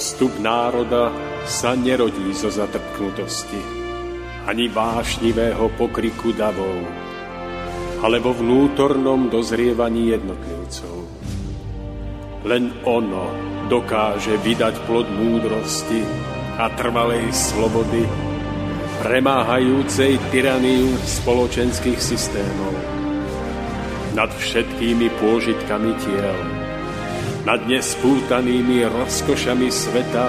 Zostup národa sa nerodí zo zatrpknutosti, ani vášnivého pokriku davov, ale vo vnútornom dozrievaní jednotlivcov. Len ono dokáže vydať plod múdrosti a trvalej slobody, premáhajúcej tyraniu spoločenských systémov. Nad všetkými pôžitkami tiel, nad nespútanými rozkošami sveta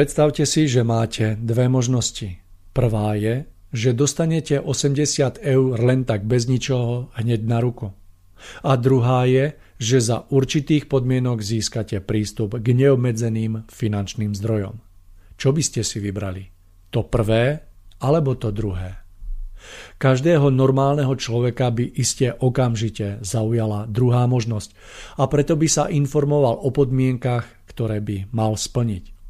Predstavte si, že máte dve možnosti. Prvá je, že dostanete 80 eur len tak bez ničoho hneď na ruku. A druhá je, že za určitých podmienok získate prístup k neobmedzeným finančným zdrojom. Čo by ste si vybrali? To prvé alebo to druhé? Každého normálneho človeka by iste okamžite zaujala druhá možnosť a preto by sa informoval o podmienkach, ktoré by mal splniť.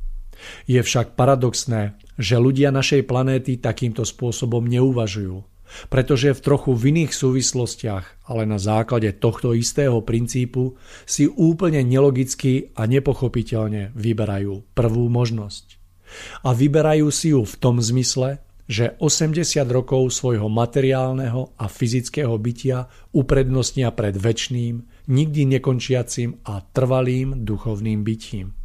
Je však paradoxné, že ľudia našej planéty takýmto spôsobom neuvažujú, pretože v trochu v iných súvislostiach, ale na základe tohto istého princípu si úplne nelogicky a nepochopiteľne vyberajú prvú možnosť. A vyberajú si ju v tom zmysle, že 80 rokov svojho materiálneho a fyzického bytia uprednostnia pred večným, nikdy nekončiacim a trvalým duchovným bytím.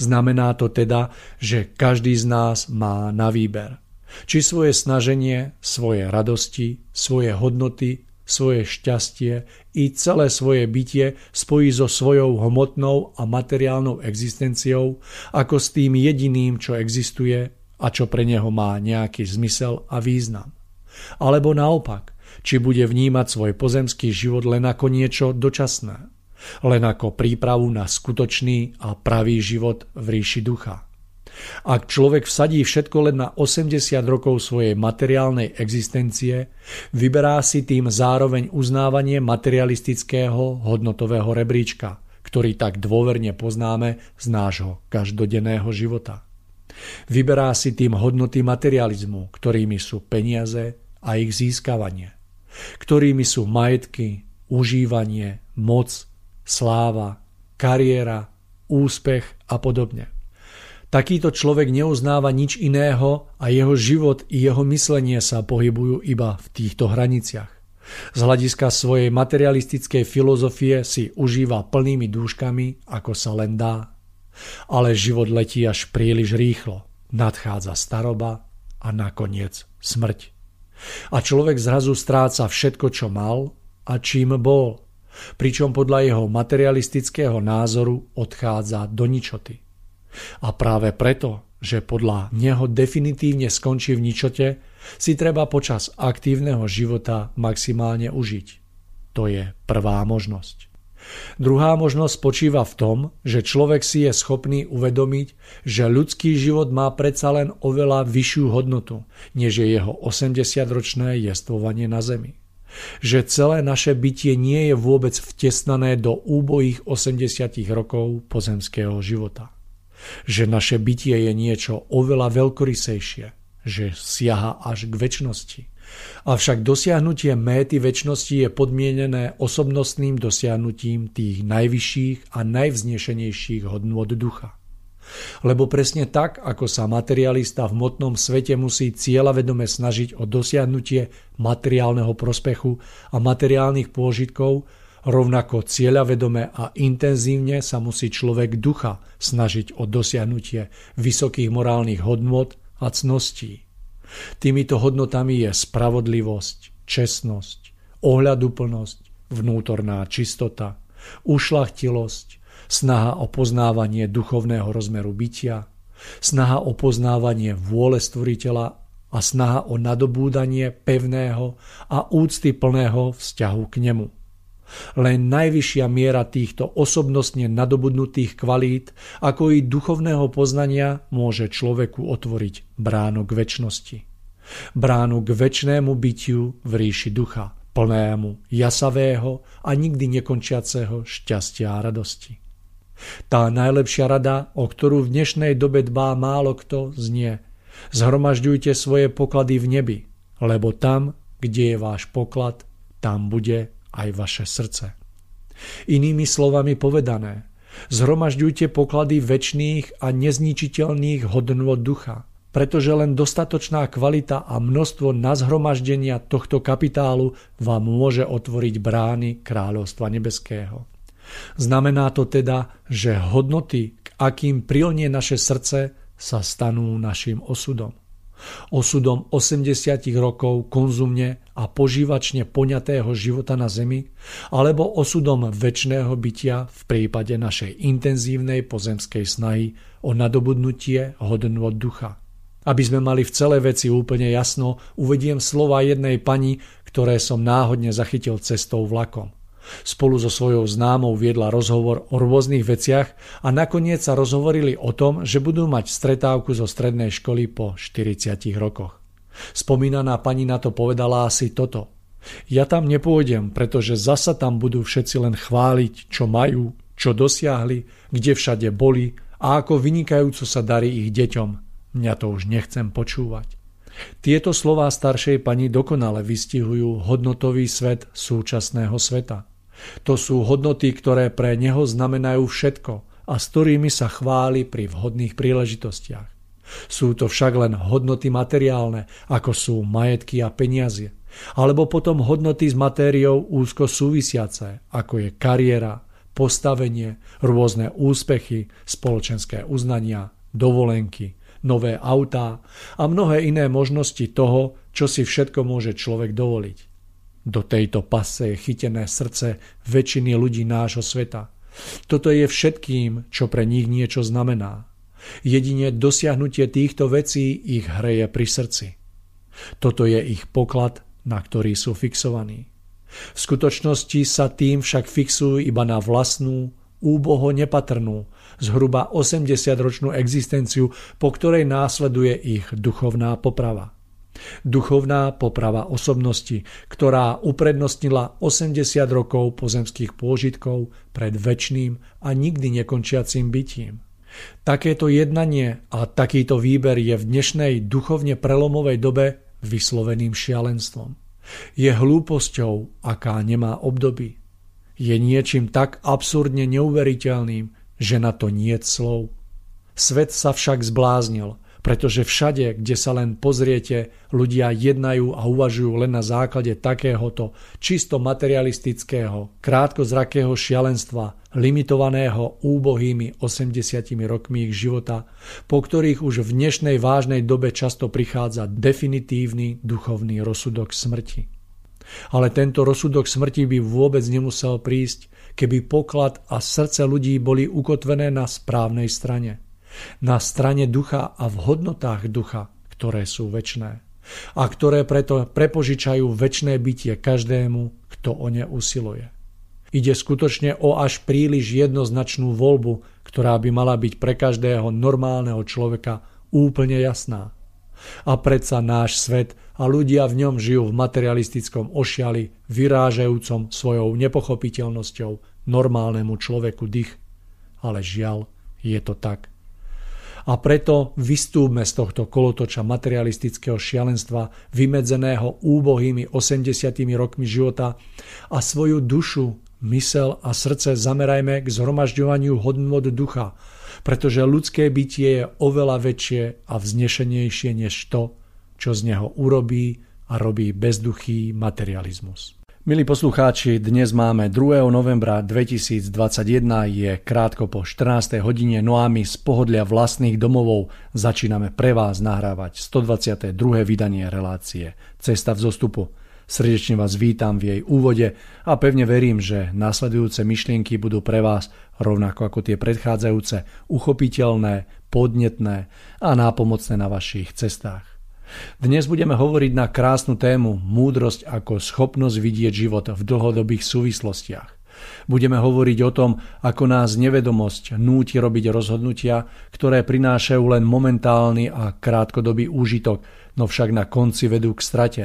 Znamená to teda, že každý z nás má na výber. Či svoje snaženie, svoje radosti, svoje hodnoty, svoje šťastie i celé svoje bytie spojí so svojou hmotnou a materiálnou existenciou ako s tým jediným, čo existuje a čo pre neho má nejaký zmysel a význam. Alebo naopak, či bude vnímať svoj pozemský život len ako niečo dočasné, len ako prípravu na skutočný a pravý život v ríši ducha. Ak človek vsadí všetko len na 80 rokov svojej materiálnej existencie, vyberá si tým zároveň uznávanie materialistického hodnotového rebríčka, ktorý tak dôverne poznáme z nášho každodenného života. Vyberá si tým hodnoty materializmu, ktorými sú peniaze a ich získavanie, ktorými sú majetky, užívanie, moc, sláva, kariéra, úspech a podobne. Takýto človek neuznáva nič iného a jeho život i jeho myslenie sa pohybujú iba v týchto hraniciach. Z hľadiska svojej materialistickej filozofie si užíva plnými dúškami, ako sa len dá. Ale život letí až príliš rýchlo. Nadchádza staroba a nakoniec smrť. A človek zrazu stráca všetko, čo mal a čím bol, pričom podľa jeho materialistického názoru odchádza do ničoty. A práve preto, že podľa neho definitívne skončí v ničote, si treba počas aktívneho života maximálne užiť. To je prvá možnosť. Druhá možnosť spočíva v tom, že človek si je schopný uvedomiť, že ľudský život má predsa len oveľa vyššiu hodnotu, než je jeho 80-ročné jestvovanie na zemi. Že celé naše bytie nie je vôbec vtesnané do úbohých 80 rokov pozemského života. Že naše bytie je niečo oveľa veľkorysejšie, že siaha až k večnosti. Avšak dosiahnutie méty večnosti je podmienené osobnostným dosiahnutím tých najvyšších a najvznešenejších hodnôt ducha. Lebo presne tak, ako sa materialista v hmotnom svete musí cieľavedome snažiť o dosiahnutie materiálneho prospechu a materiálnych pôžitkov, rovnako cieľavedome a intenzívne sa musí človek ducha snažiť o dosiahnutie vysokých morálnych hodnôt a cností. Týmito hodnotami je spravodlivosť, čestnosť, ohľaduplnosť, vnútorná čistota, ušlachtilosť, snaha o poznávanie duchovného rozmeru bytia, snaha o poznávanie vôle stvoriteľa a snaha o nadobúdanie pevného a úcty plného vzťahu k nemu. Len najvyššia miera týchto osobnostne nadobudnutých kvalít, ako i duchovného poznania, môže človeku otvoriť bránu k večnosti. Bránu k večnému bytiu v ríši ducha, plnému, jasavého a nikdy nekončiaceho šťastia a radosti. Tá najlepšia rada, o ktorú v dnešnej dobe dbá málo kto, znie: zhromažďujte svoje poklady v nebi, lebo tam, kde je váš poklad, tam bude aj vaše srdce. Inými slovami povedané, zhromažďujte poklady večných a nezničiteľných hodnôt ducha, pretože len dostatočná kvalita a množstvo nazhromaždenia tohto kapitálu vám môže otvoriť brány Kráľovstva nebeského. Znamená to teda, že hodnoty, k akým prilnie naše srdce, sa stanú našim osudom. Osudom 80 rokov konzumne a požívačne poňatého života na zemi, alebo osudom večného bytia v prípade našej intenzívnej pozemskej snahy o nadobudnutie hodnôt ducha. Aby sme mali v celej veci úplne jasno, uvediem slova jednej pani, ktoré som náhodne zachytil cestou vlakom. Spolu so svojou známou viedla rozhovor o rôznych veciach a nakoniec sa rozhovorili o tom, že budú mať stretávku zo strednej školy po 40 rokoch. Spomínaná pani na to povedala asi toto: ja tam nepôjdem, pretože zasa tam budú všetci len chváliť, čo majú, čo dosiahli, kde všade boli a ako vynikajúco sa darí ich deťom. Mňa to už nechcem počúvať. Tieto slová staršej pani dokonale vystihujú hodnotový svet súčasného sveta. To sú hodnoty, ktoré pre neho znamenajú všetko a s ktorými sa chváli pri vhodných príležitostiach. Sú to však len hodnoty materiálne, ako sú majetky a peniaze, alebo potom hodnoty s matériou úzko súvisiace, ako je kariéra, postavenie, rôzne úspechy, spoločenské uznania, dovolenky, nové autá a mnohé iné možnosti toho, čo si všetko môže človek dovoliť. Do tejto pasce je chytené srdce väčšiny ľudí nášho sveta. Toto je všetkým, čo pre nich niečo znamená. Jedine dosiahnutie týchto vecí ich hreje pri srdci. Toto je ich poklad, na ktorý sú fixovaní. V skutočnosti sa tým však fixujú iba na vlastnú, úboho nepatrnú, zhruba 80-ročnú existenciu, po ktorej následuje ich duchovná poprava. Duchovná poprava osobnosti, ktorá uprednostnila 80 rokov pozemských pôžitkov pred večným a nikdy nekončiacim bytím. Takéto jednanie a takýto výber je v dnešnej duchovne prelomovej dobe vysloveným šialenstvom. Je hlúposťou, aká nemá obdoby. Je niečím tak absurdne neuveriteľným, že na to niet slov. Svet sa však zbláznil, pretože všade, kde sa len pozriete, ľudia jednajú a uvažujú len na základe takéhoto čisto materialistického, krátkozrakého šialenstva, limitovaného úbohými 80 rokmi ich života, po ktorých už v dnešnej vážnej dobe často prichádza definitívny duchovný rozsudok smrti. Ale tento rozsudok smrti by vôbec nemusel prísť, keby poklad a srdce ľudí boli ukotvené na správnej strane. Na strane ducha a v hodnotách ducha, ktoré sú večné a ktoré preto prepožičajú večné bytie každému, kto o ne usiluje. Ide skutočne o až príliš jednoznačnú voľbu, ktorá by mala byť pre každého normálneho človeka úplne jasná. A predsa náš svet a ľudia v ňom žijú v materialistickom ošiali, vyrážajúcom svojou nepochopiteľnosťou normálnemu človeku dých. Ale žiaľ, je to tak. A preto vystúpme z tohto kolotoča materialistického šialenstva, vymedzeného úbohými 80 rokmi života, a svoju dušu, mysel a srdce zamerajme k zhromažďovaniu hodnôt ducha, pretože ľudské bytie je oveľa väčšie a vznešenejšie než to, čo z neho urobí a robí bezduchý materializmus. Milí poslucháči, dnes máme 2. novembra 2021, je krátko po 14. hodine, no a my z pohodlia vlastných domovov začíname pre vás nahrávať 122. vydanie relácie Cesta vzostupu. Srdečne vás vítam v jej úvode a pevne verím, že nasledujúce myšlienky budú pre vás, rovnako ako tie predchádzajúce, uchopiteľné, podnetné a nápomocné na vašich cestách. Dnes budeme hovoriť na krásnu tému múdrosť ako schopnosť vidieť život v dlhodobých súvislostiach. Budeme hovoriť o tom, ako nás nevedomosť núti robiť rozhodnutia, ktoré prinášajú len momentálny a krátkodobý úžitok, no však na konci vedú k strate.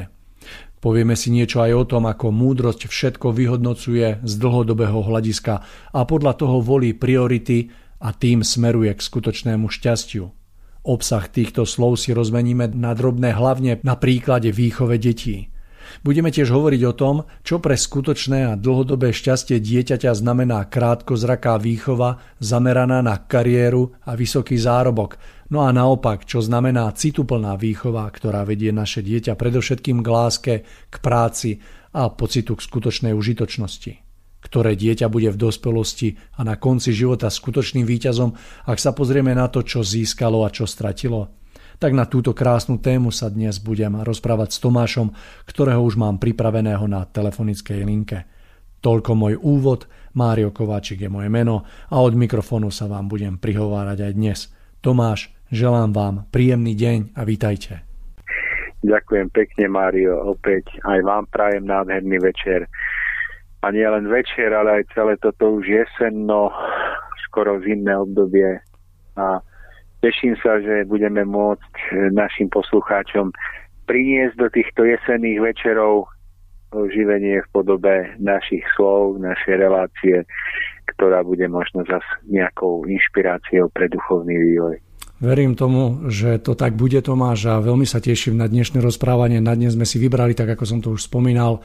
Povieme si niečo aj o tom, ako múdrosť všetko vyhodnocuje z dlhodobého hľadiska a podľa toho volí priority a tým smeruje k skutočnému šťastiu. Obsah týchto slov si rozmeníme na drobné, hlavne na príklade výchove detí. Budeme tiež hovoriť o tom, čo pre skutočné a dlhodobé šťastie dieťaťa znamená krátkozraká výchova zameraná na kariéru a vysoký zárobok, no a naopak, čo znamená cituplná výchova, ktorá vedie naše dieťa predovšetkým k láske, k práci a pocitu k skutočnej užitočnosti, ktoré dieťa bude v dospelosti a na konci života skutočným víťazom, ak sa pozrieme na to, čo získalo a čo stratilo. Tak na túto krásnu tému sa dnes budem rozprávať s Tomášom, ktorého už mám pripraveného na telefonickej linke. Toľko môj úvod, Mário Kováčik je moje meno a od mikrofónu sa vám budem prihovárať aj dnes. Tomáš, želám vám príjemný deň a vítajte. Ďakujem pekne, Mário, opäť aj vám prajem nádherný večer. A nie len večer, ale aj celé toto už jesenno, skoro zimné obdobie. A teším sa, že budeme môcť našim poslucháčom priniesť do týchto jesenných večerov živenie v podobe našich slov, našej relácie, ktorá bude možno zase nejakou inšpiráciou pre duchovný vývoj. Verím tomu, že to tak bude, Tomáš, a veľmi sa teším na dnešné rozprávanie. Na dnes sme si vybrali, tak ako som to už spomínal,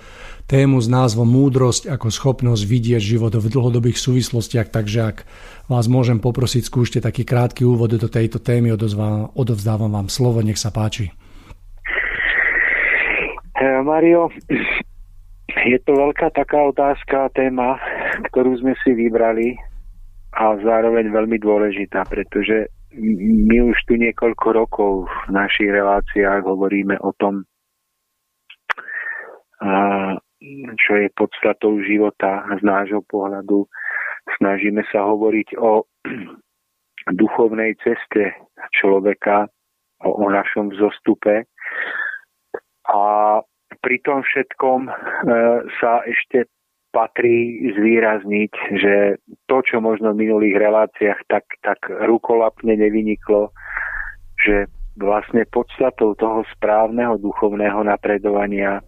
tému s názvom Múdrosť ako schopnosť vidieť život v dlhodobých súvislostiach. Takže ak vás môžem poprosiť, skúšte taký krátky úvod do tejto témy, odovzdávam vám slovo, nech sa páči. Mário, je to veľká taká otázka, téma, ktorú sme si vybrali a zároveň veľmi dôležitá, pretože my už tu niekoľko rokov v našich reláciách hovoríme o tom, čo je podstatou života z nášho pohľadu. Snažíme sa hovoriť o duchovnej ceste človeka, o našom vzostupe. A pri tom všetkom sa ešte patrí zvýrazniť, že to, čo možno v minulých reláciách tak rukolapne nevyniklo, že vlastne podstatou toho správneho duchovného napredovania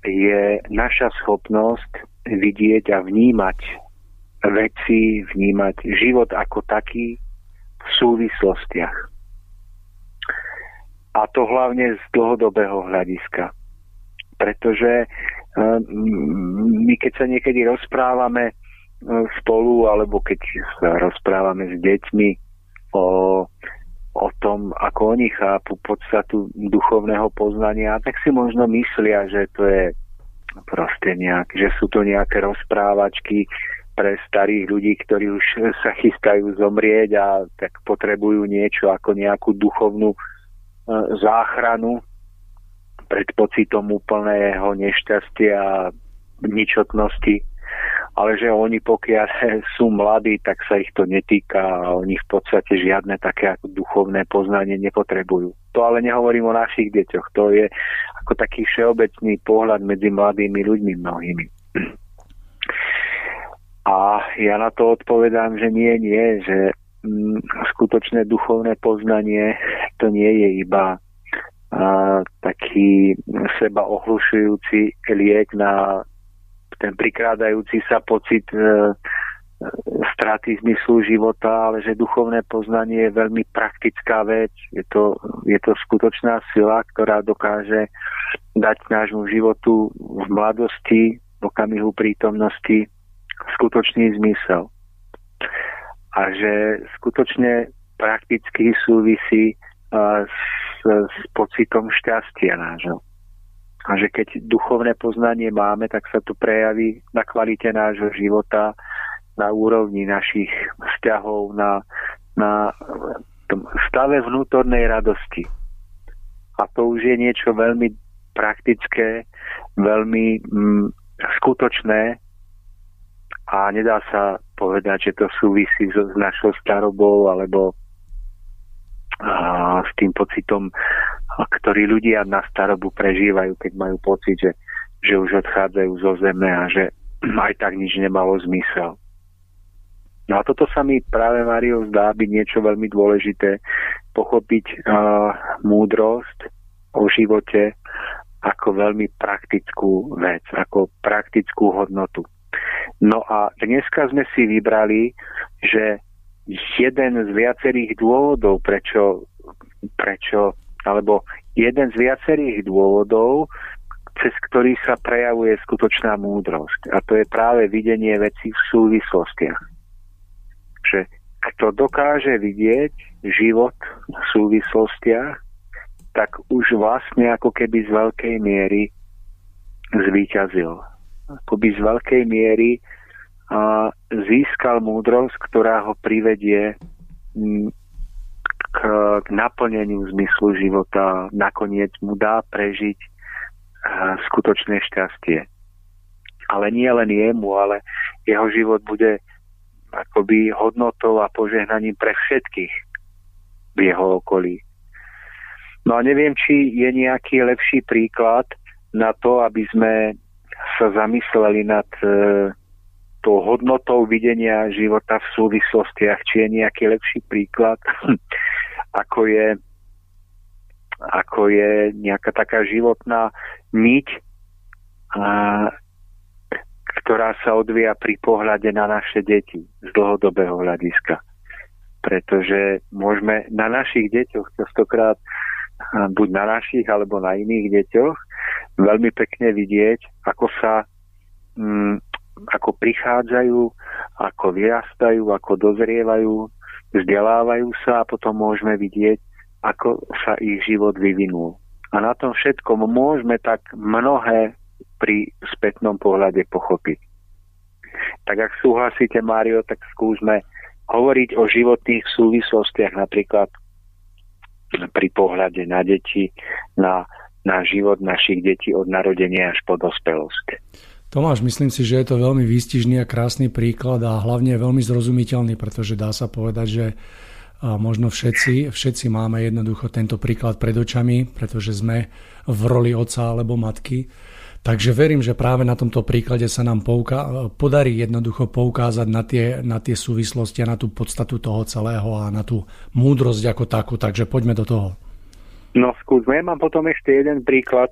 je naša schopnosť vidieť a vnímať veci, vnímať život ako taký v súvislostiach. A to hlavne z dlhodobého hľadiska. Pretože my keď sa niekedy rozprávame spolu, alebo keď sa rozprávame s deťmi o tom, ako oni chápu podstatu duchovného poznania, tak si možno myslia, že to je proste že sú to nejaké rozprávačky pre starých ľudí, ktorí už sa chystajú zomrieť a tak potrebujú niečo ako nejakú duchovnú záchranu pred pocitom úplného nešťastia a ničotnosti, ale že oni pokiaľ sú mladí, tak sa ich to netýka a oni v podstate žiadne také ako duchovné poznanie nepotrebujú. To ale nehovorím o našich deťoch, to je ako taký všeobecný pohľad medzi mladými ľuďmi mnohými. A ja na to odpovedám, že nie, že skutočné duchovné poznanie to nie je iba taký seba ohlušujúci liek na ten prikrádajúci sa pocit straty zmyslu života, ale že duchovné poznanie je veľmi praktická vec. Je to skutočná sila, ktorá dokáže dať nášmu životu v mladosti, v okamihu prítomnosti skutočný zmysel. A že skutočne prakticky súvisí s pocitom šťastia nášho. A že keď duchovné poznanie máme, tak sa to prejaví na kvalite nášho života, na úrovni našich vzťahov, na tom stave vnútornej radosti. A to už je niečo veľmi praktické, veľmi skutočné a nedá sa povedať, že to súvisí s našou starobou alebo s tým pocitom, ktorý ľudia na starobu prežívajú, keď majú pocit, že už odchádzajú zo zeme a že aj tak nič nemalo zmysel. No a toto sa mi práve, Mário, zdá byť niečo veľmi dôležité, pochopiť múdrosť o živote ako veľmi praktickú vec, ako praktickú hodnotu. No a dneska sme si vybrali, že jeden z viacerých dôvodov, alebo jeden z viacerých dôvodov, cez ktorý sa prejavuje skutočná múdrosť. A to je práve videnie vecí v súvislostiach. Že kto dokáže vidieť život v súvislostiach, tak už vlastne ako keby z veľkej miery zvíťazil. Ako by z veľkej miery získal múdrosť, ktorá ho privedie k naplneniu zmyslu života, nakoniec mu dá prežiť skutočné šťastie. Ale nie len jemu, ale jeho život bude akoby hodnotou a požehnaním pre všetkých v jeho okolí. No a neviem, či je nejaký lepší príklad na to, aby sme sa zamysleli nad tou hodnotou videnia života v súvislostiach, či je nejaký lepší príklad, ako je nejaká taká životná niť, ktorá sa odvíja pri pohľade na naše deti z dlhodobého hľadiska. Pretože môžeme na našich deťoch častokrát, buď na našich alebo na iných deťoch, veľmi pekne vidieť, ako sa ako prichádzajú, ako vyrastajú, ako dozrievajú, vzdelávajú sa a potom môžeme vidieť, ako sa ich život vyvinul. A na tom všetkom môžeme tak mnohé pri spätnom pohľade pochopiť. Tak ak súhlasíte, Mário, tak skúsme hovoriť o životných súvislostiach napríklad pri pohľade na deti, na život našich detí od narodenia až po dospelosť. Tomáš, myslím si, že je to veľmi výstižný a krásny príklad a hlavne veľmi zrozumiteľný, pretože dá sa povedať, že možno všetci máme jednoducho tento príklad pred očami, pretože sme v roli otca alebo matky. Takže verím, že práve na tomto príklade sa nám podarí jednoducho poukázať na tie súvislosti a na tú podstatu toho celého a na tú múdrosť ako takú. Takže poďme do toho. No skúsme. Ja mám potom ešte jeden príklad,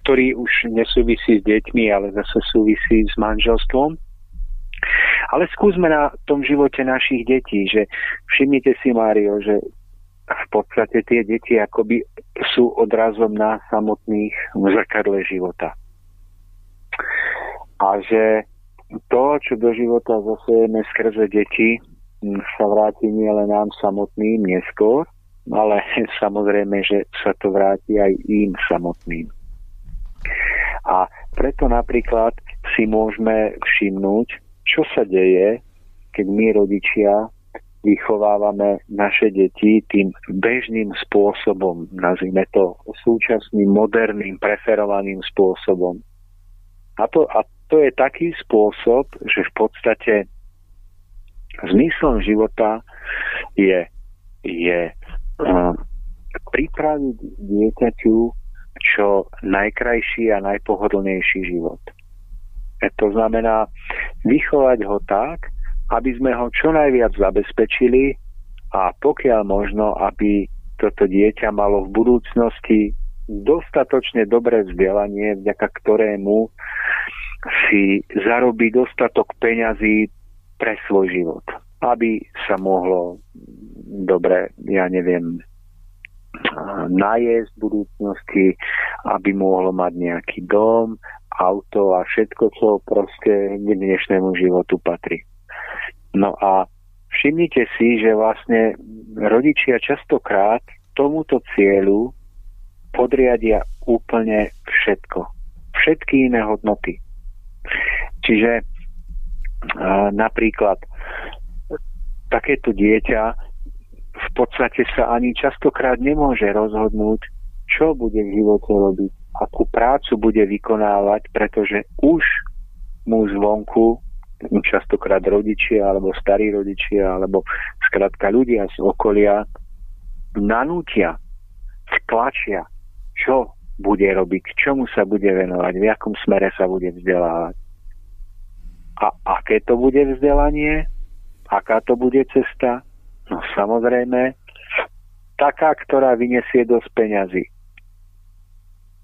ktorý už nesúvisí s deťmi, ale zase súvisí s manželstvom. Ale skúsme na tom živote našich detí, že všimnite si, Mário, že v podstate tie deti akoby sú odrazom nás samotných v zrkadle života. A že to, čo do života zasejeme skrze deti, sa vráti nielen nám samotným neskôr, ale samozrejme, že sa to vráti aj im samotným. A preto napríklad si môžeme všimnúť, čo sa deje, keď my rodičia vychovávame naše deti tým bežným spôsobom, nazvime to súčasným, moderným, preferovaným spôsobom. A to je taký spôsob, že v podstate zmyslom života je pripraviť dieťaťu čo najkrajší a najpohodlnejší život. To znamená vychovať ho tak, aby sme ho čo najviac zabezpečili a pokiaľ možno, aby toto dieťa malo v budúcnosti dostatočne dobré vzdelanie, vďaka ktorému si zarobí dostatok peňazí pre svoj život. Aby sa mohlo dobre, nájsť v budúcnosti, aby mohlo mať nejaký dom, auto a všetko, čo proste k dnešnému životu patrí. No a všimnite si, že vlastne rodičia častokrát tomuto cieľu podriadia úplne všetko. Všetky iné hodnoty. Čiže napríklad takéto dieťa v podstate sa ani častokrát nemôže rozhodnúť, čo bude v živote robiť, akú prácu bude vykonávať, pretože už mu zvonku častokrát rodičia, alebo starí rodičia, alebo skrátka ľudia z okolia nanútia, vtlačia, čo bude robiť, čomu sa bude venovať, v akom smere sa bude vzdelávať. A aké to bude vzdelanie? Aká to bude cesta? No samozrejme, taká, ktorá vyniesie dosť peňazí.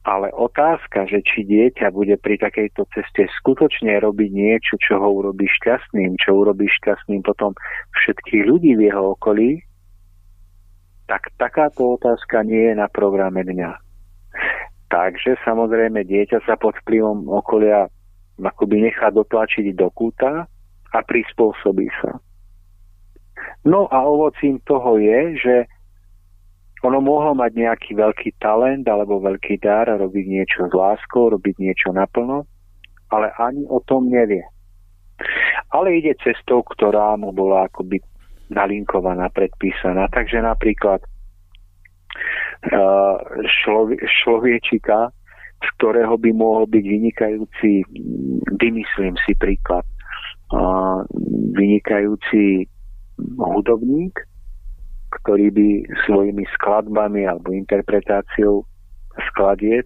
Ale otázka, že či dieťa bude pri takejto ceste skutočne robiť niečo, čo ho urobí šťastným, čo urobí šťastným potom všetkých ľudí v jeho okolí, tak takáto otázka nie je na programe dňa. Takže samozrejme dieťa sa pod vplyvom okolia akoby nechá dotlačiť do kúta a prispôsobí sa. No a ovocím toho je, že ono mohlo mať nejaký veľký talent alebo veľký dar, robiť niečo s láskou, robiť niečo naplno, ale ani o tom nevie. Ale ide cestou, ktorá mu bola akoby nalinkovaná, predpísaná. Takže napríklad človečika, z ktorého by mohol byť vynikajúci, vymyslím si príklad, vynikajúci hudobník, ktorý by svojimi skladbami alebo interpretáciou skladieb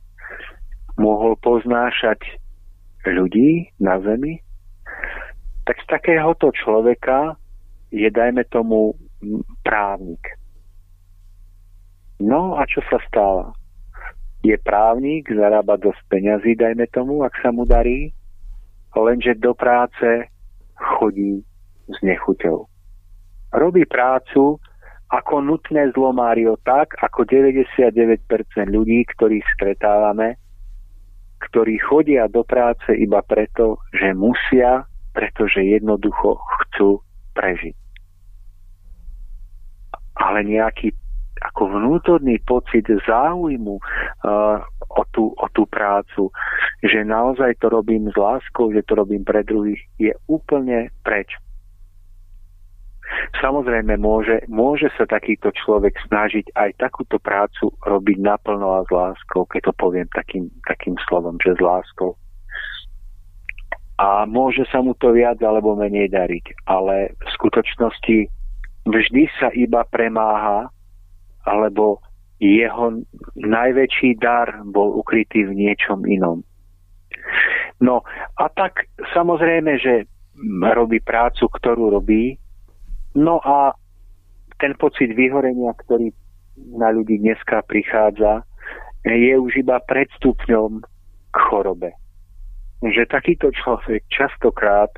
mohol poznášať ľudí na zemi, tak z takéhoto človeka je, dajme tomu, právnik. No a čo sa stáva? Je právnik, zarába dosť peňazí, dajme tomu, ak sa mu darí, lenže do práce chodí s nechuťou. Robí prácu ako nutné zlo, Mário, tak, ako 99% ľudí, ktorých stretávame, ktorí chodia do práce iba preto, že musia, pretože jednoducho chcú prežiť. Ale nejaký ako vnútorný pocit záujmu o tú prácu, že naozaj to robím s láskou, že to robím pre druhých, je úplne preč. Samozrejme, môže sa takýto človek snažiť aj takúto prácu robiť naplno a s láskou, keď to poviem takým slovom, že s láskou. A môže sa mu to viac alebo menej dariť, ale v skutočnosti vždy sa iba premáha, alebo jeho najväčší dar bol ukrytý v niečom inom. No a tak samozrejme, že robí prácu, ktorú robí. No a ten pocit vyhorenia, ktorý na ľudí dneska prichádza, je už iba predstupňom k chorobe. Že takýto človek častokrát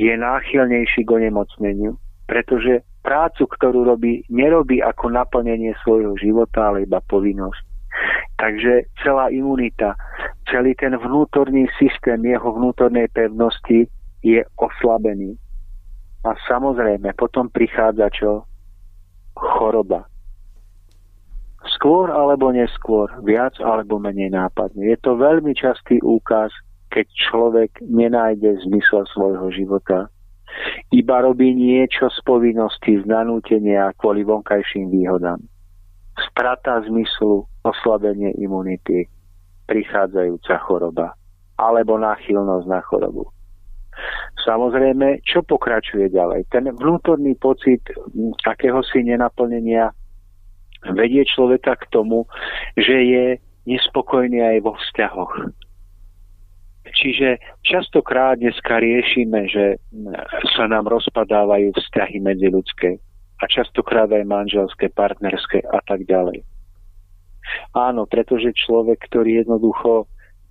je náchylnejší k onemocneniu, pretože prácu, ktorú robí, nerobí ako naplnenie svojho života, ale iba povinnosť. Takže celá imunita, celý ten vnútorný systém jeho vnútornej pevnosti je oslabený. A samozrejme, potom prichádza čo? Choroba. Skôr alebo neskôr, viac alebo menej nápadne. Je to veľmi častý úkaz, keď človek nenájde zmysel svojho života. Iba robí niečo z povinnosti, z nanútenia kvôli vonkajším výhodám. Strata zmyslu, oslabenie imunity, prichádzajúca choroba. Alebo náchylnosť na chorobu. Samozrejme, čo pokračuje ďalej? Ten vnútorný pocit takéhosi nenaplnenia vedie človeka k tomu, že je nespokojný aj vo vzťahoch. Čiže častokrát dneska riešime, že sa nám rozpadávajú vzťahy medziľudské a častokrát aj manželské, partnerské a tak ďalej. Áno, pretože človek, ktorý jednoducho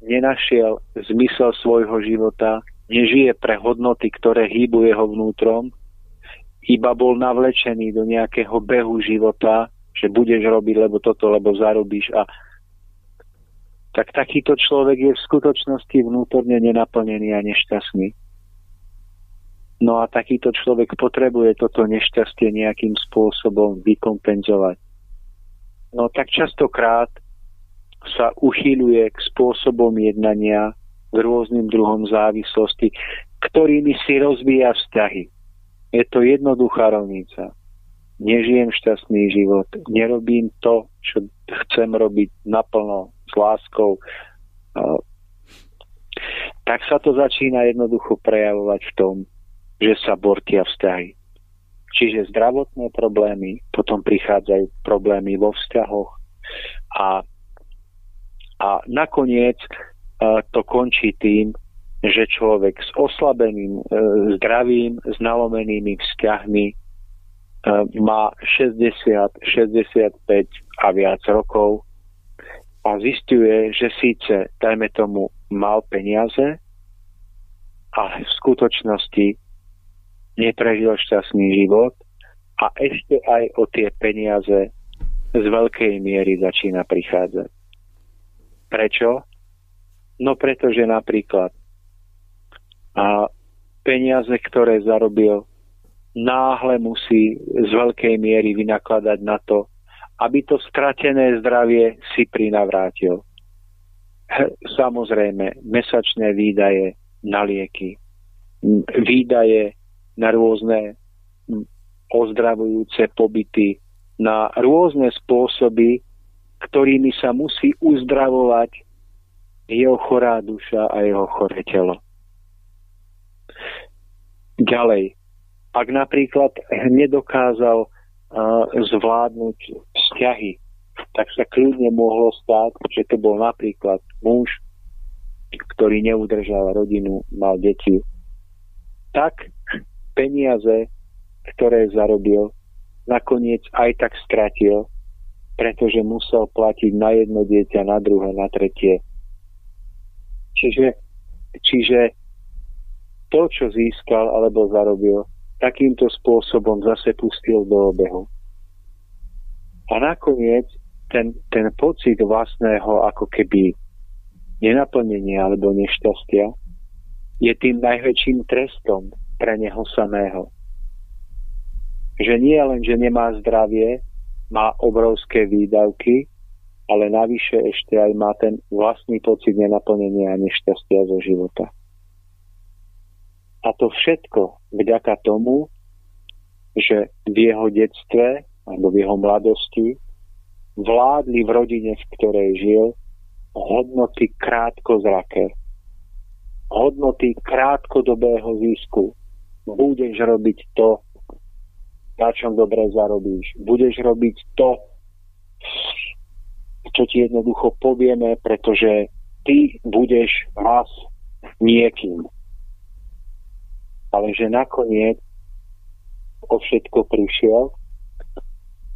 nenašiel zmysel svojho života, nežije pre hodnoty, ktoré hýbu jeho vnútrom, iba bol navlečený do nejakého behu života, že budeš robiť lebo toto, lebo zarobíš. Tak takýto človek je v skutočnosti vnútorne nenaplnený a nešťastný. No a takýto človek potrebuje toto nešťastie nejakým spôsobom vykompenzovať. No tak častokrát sa uchýľuje k spôsobom jednania, k rôznym druhom závislosti, ktorými si rozvíja vzťahy. Je to jednoduchá rovnica. Nežijem šťastný život, nerobím to, čo chcem robiť naplno, s láskou. Tak sa to začína jednoducho prejavovať v tom, že sa bortia vzťahy. Čiže zdravotné problémy, potom prichádzajú problémy vo vzťahoch a nakoniec to končí tým, že človek s oslabeným zdravím, s nalomenými vzťahmi má 60, 65 a viac rokov a zisťuje, že síce, dajme tomu, mal peniaze a v skutočnosti neprežil šťastný život a ešte aj o tie peniaze z veľkej miery začína prichádzať. Prečo? No pretože napríklad a peniaze, ktoré zarobil, náhle musí z veľkej miery vynakladať na to, aby to stratené zdravie si prinavrátil. Samozrejme, mesačné výdaje na lieky, výdaje na rôzne ozdravujúce pobyty, na rôzne spôsoby, ktorými sa musí uzdravovať jeho chorá duša a jeho choré telo. Ďalej, ak napríklad nedokázal zvládnuť vzťahy, tak sa kľudne mohlo stať, že to bol napríklad muž, ktorý neudržal rodinu, mal deti. Tak peniaze, ktoré zarobil, nakoniec aj tak stratil, pretože musel platiť na jedno dieťa, na druhé, na tretie. Čiže to, čo získal alebo zarobil, takýmto spôsobom zase pustil do obehu. A nakoniec ten pocit vlastného ako keby nenaplnenia alebo nešťastia je tým najväčším trestom pre neho samého. Že nie len, že nemá zdravie, má obrovské výdavky, ale navyše ešte aj má ten vlastný pocit nenaplnenia a nešťastia zo života. A to všetko vďaka tomu, že v jeho detstve alebo v jeho mladosti vládli v rodine, v ktorej žil, hodnoty krátkozraké. Hodnoty krátkodobého zisku. Budeš robiť to, na čom dobre zarobíš. Budeš robiť to, čo ti jednoducho povieme, pretože ty budeš raz niekým. Ale že nakoniec o všetko prišiel,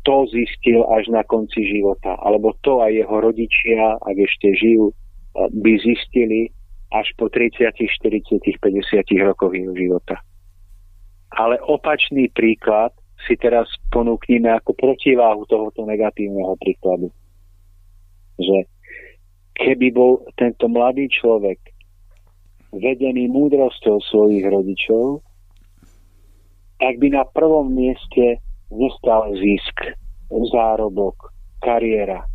to zistil až na konci života. Alebo to aj jeho rodičia, ak ešte žijú, by zistili až po 30, 40, 50 rokoch jeho života. Ale opačný príklad si teraz ponúknime ako protiváhu tohoto negatívneho príkladu. Že keby bol tento mladý človek vedený múdrosťou svojich rodičov, tak by na prvom mieste nestal zisk, zárobok, kariéra.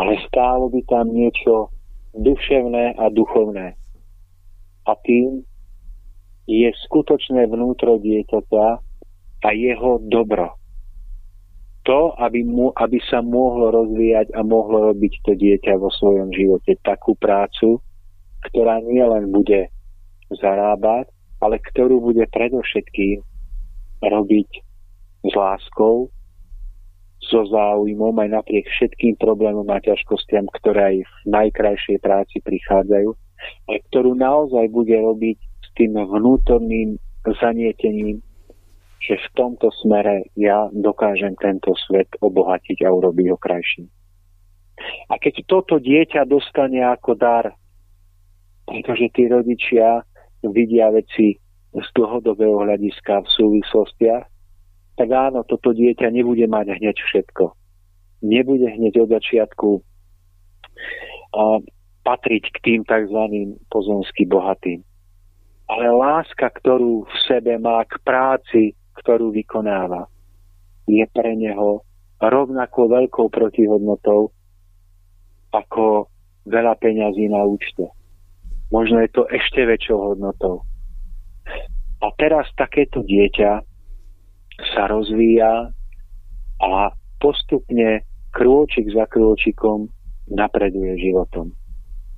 Ale stálo by tam niečo duševné a duchovné. A tým je skutočné vnútro dieťaťa a jeho dobro. To, aby sa mohlo rozvíjať a mohlo robiť to dieťa vo svojom živote takú prácu, ktorá nie len bude zarábať, ale ktorú bude predovšetkým robiť s láskou, so záujmom aj napriek všetkým problémom a ťažkostiam, ktoré aj v najkrajšej práci prichádzajú, ale ktorú naozaj bude robiť s tým vnútorným zanietením, že v tomto smere ja dokážem tento svet obohatiť a urobiť ho krajším. A keď toto dieťa dostane ako dar, pretože tí rodičia vidia veci z dlhodobého hľadiska v súvislostiach, tak áno, toto dieťa nebude mať hneď všetko. Nebude hneď od začiatku patriť k tým tzv. Pozemským bohatým. Ale láska, ktorú v sebe má k práci, ktorú vykonáva, je pre neho rovnako veľkou protihodnotou ako veľa peňazí na účte. Možno je to ešte väčšou hodnotou. A teraz takéto dieťa sa rozvíja a postupne krôčik za krôčikom napreduje životom.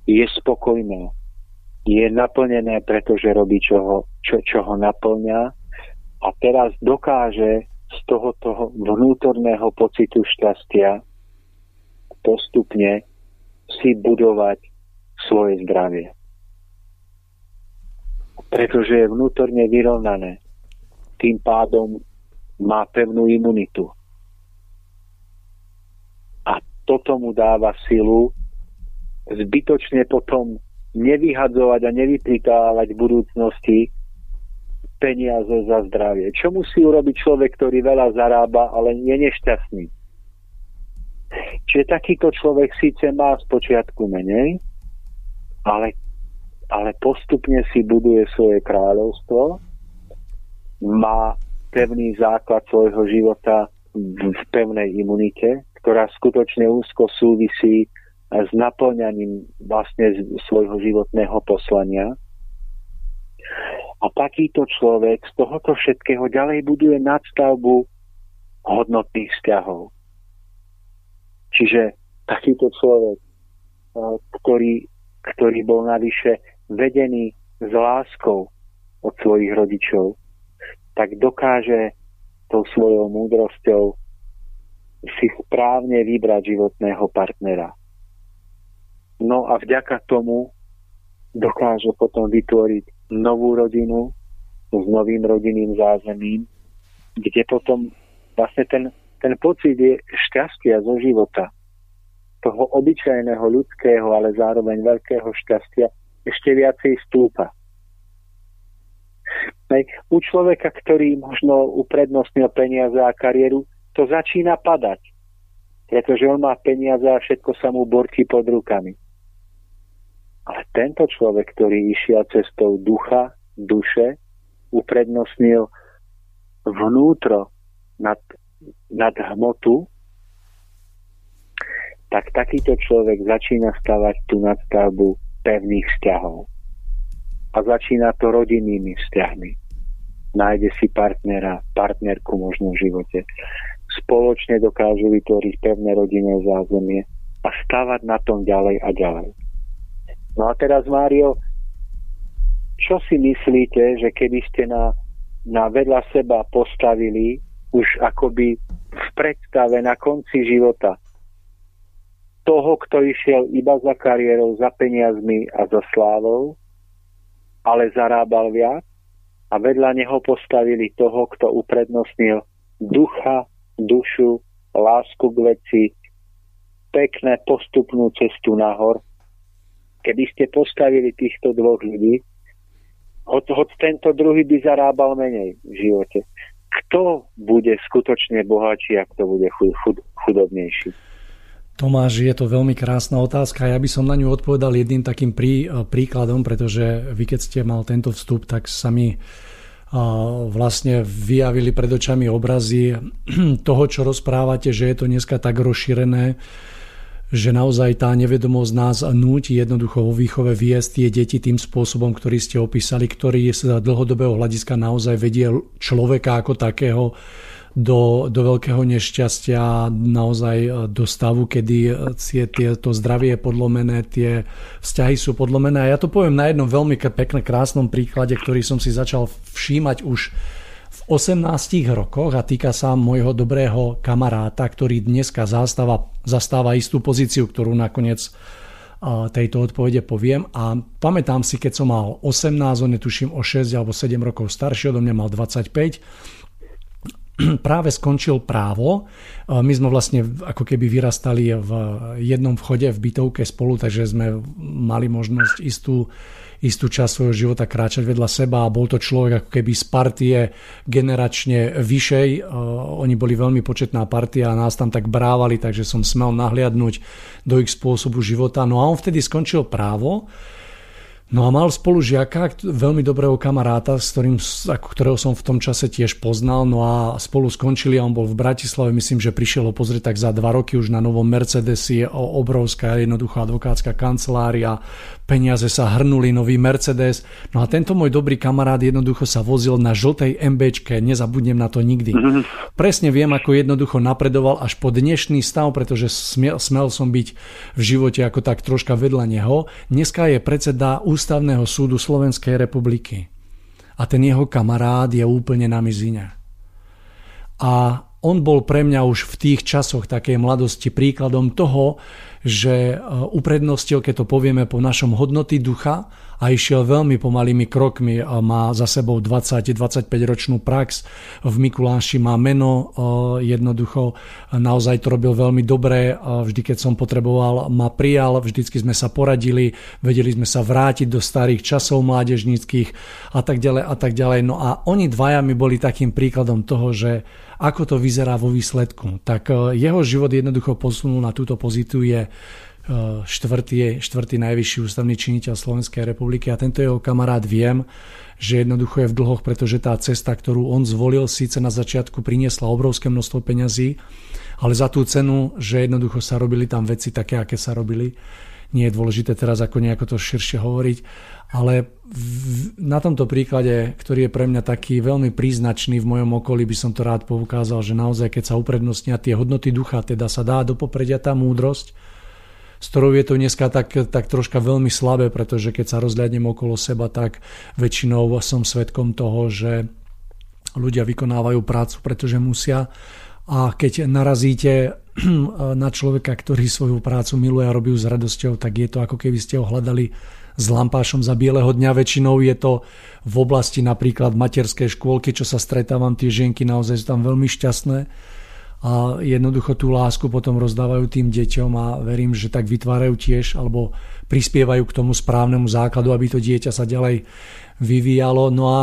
Je spokojné, je naplnené, pretože robí, čo ho naplňa, a teraz dokáže z tohoto vnútorného pocitu šťastia postupne si budovať svoje zdravie. Pretože je vnútorne vyrovnané. Tým pádom má pevnú imunitu. A toto mu dáva silu zbytočne potom nevyhadzovať a nevypritávať v budúcnosti peniaze za zdravie. Čo musí urobiť človek, ktorý veľa zarába, ale je nešťastný? Čiže takýto človek síce má spočiatku menej, ale postupne si buduje svoje kráľovstvo, má pevný základ svojho života v pevnej imunite, ktorá skutočne úzko súvisí s naplňaním vlastne svojho životného poslania. A takýto človek z tohoto všetkého ďalej buduje nadstavbu hodnotných vzťahov. Čiže takýto človek, ktorý bol navyše vedený s láskou od svojich rodičov, tak dokáže tou svojou múdrosťou si správne vybrať životného partnera. No a vďaka tomu dokáže potom vytvoriť novú rodinu s novým rodinným zázemím, kde potom vlastne ten pocit je šťastia zo života, toho obyčajného ľudského, ale zároveň veľkého šťastia, ešte viacej stúpa. U človeka, ktorý možno uprednostnil peniaze a kariéru, to začína padať, pretože on má peniaze a všetko sa mu bortí pod rukami. Ale tento človek, ktorý išiel cestou ducha, duše, uprednostnil vnútro nad hmotu, tak takýto človek začína stavať tú nadstavbu pevných vzťahov. A začína to rodinnými vzťahmi. Nájde si partnera, partnerku možno v živote. Spoločne dokážu vytvoriť pevné rodinné zázemie a stavať na tom ďalej a ďalej. No a teraz, Mário, čo si myslíte, že keby ste na vedľa seba postavili už akoby v predstave na konci života toho, kto išiel iba za kariérou, za peniazmi a za slávou, ale zarábal viac, a vedľa neho postavili toho, kto uprednostnil ducha, dušu, lásku k veci, pekné postupnú cestu nahor. Keby ste postavili týchto dvoch ľudí, hoď tento druhý by zarábal menej v živote. Kto bude skutočne bohatší a kto bude chudobnejší? Tomáš, je to veľmi krásna otázka. Ja by som na ňu odpovedal jedným takým príkladom, pretože vy, keď ste mal tento vstup, tak sa mi vlastne vyjavili pred očami obrazy toho, čo rozprávate, že je to dneska tak rozšírené, že naozaj tá nevedomosť nás núti jednoducho vo výchove viesť tie deti tým spôsobom, ktorý ste opísali, ktorý sa dlhodobého hľadiska naozaj vedie človeka ako takého do veľkého nešťastia, naozaj do stavu, kedy to zdravie je podlomené, tie vzťahy sú podlomené. A ja to poviem na jednom veľmi pekne krásnom príklade, ktorý som si začal všímať už v 18 rokoch a týka sa môjho dobrého kamaráta, ktorý dneska zastáva istú pozíciu, ktorú nakoniec tejto odpovede poviem. A pamätám si, keď som mal 18, on netuším o 6 alebo 7 rokov starší, odo mňa mal 25, práve skončil právo. My sme vlastne ako keby vyrastali v jednom vchode v bytovke spolu, takže sme mali možnosť istú časť svojho života kráčať vedľa seba a bol to človek ako keby z partie generačne vyššej. Oni boli veľmi početná partia a nás tam tak brávali, takže som smel nahliadnúť do ich spôsobu života. No a on vtedy skončil právo. No a mal spolužiaka, veľmi dobrého kamaráta, ktorého som v tom čase tiež poznal. No a spolu skončili a on bol v Bratislave, myslím, že prišiel ho pozrieť tak za 2 roky už na novom Mercedesi. Obrovská jednoduchá advokátska kancelária, peniaze sa hrnuli, nový Mercedes. No a tento môj dobrý kamarát jednoducho sa vozil na žltej MBčke, nezabudnem na to nikdy. Presne viem, ako jednoducho napredoval až po dnešný stav, pretože smel som byť v živote ako tak troška vedľa neho. Dneska je predseda Ústavného súdu Slovenskej republiky. A ten jeho kamarát je úplne na mizine. A on bol pre mňa už v tých časoch takej mladosti príkladom toho, že uprednostil, keď to povieme po našom, hodnoty ducha a išiel veľmi pomalými krokmi. Má za sebou 20-25 ročnú prax. V Mikuláši má meno, jednoducho naozaj to robil veľmi dobre. Vždy, keď som potreboval, ma prijal, vždycky sme sa poradili, vedeli sme sa vrátiť do starých časov mládežníckych a tak ďalej a tak ďalej. No a oni dvaja mi boli takým príkladom toho, že ako to vyzerá vo výsledku. Tak jeho život jednoducho posunul na túto pozíciu, je štvrtý najvyšší ústavný činiteľ Slovenskej republiky a tento jeho kamarát viem, že jednoducho je v dlhoch, pretože tá cesta, ktorú on zvolil, síce na začiatku priniesla obrovské množstvo peňazí, ale za tú cenu, že jednoducho sa robili tam veci také, aké sa robili. Nie je dôležité teraz ako nejako to širšie hovoriť, ale na tomto príklade, ktorý je pre mňa taký veľmi príznačný v mojom okolí, by som to rád poukázal, že naozaj keď sa uprednostnia tie hodnoty ducha, teda sa dá do popredia tá múdrosť, s ktorou je to dneska tak troška veľmi slabé, pretože keď sa rozhľadnem okolo seba, tak väčšinou som svedkom toho, že ľudia vykonávajú prácu, pretože musia. A keď narazíte na človeka, ktorý svoju prácu miluje a robí ju s radosťou, tak je to ako keby ste ho hľadali s lampášom za bieleho dňa. Väčšinou je to v oblasti napríklad materskej škôlky, čo sa stretávam, tie žienky naozaj sú tam veľmi šťastné a jednoducho tú lásku potom rozdávajú tým deťom a verím, že tak vytvárajú tiež alebo prispievajú k tomu správnemu základu, aby to dieťa sa ďalej vyvíjalo. No a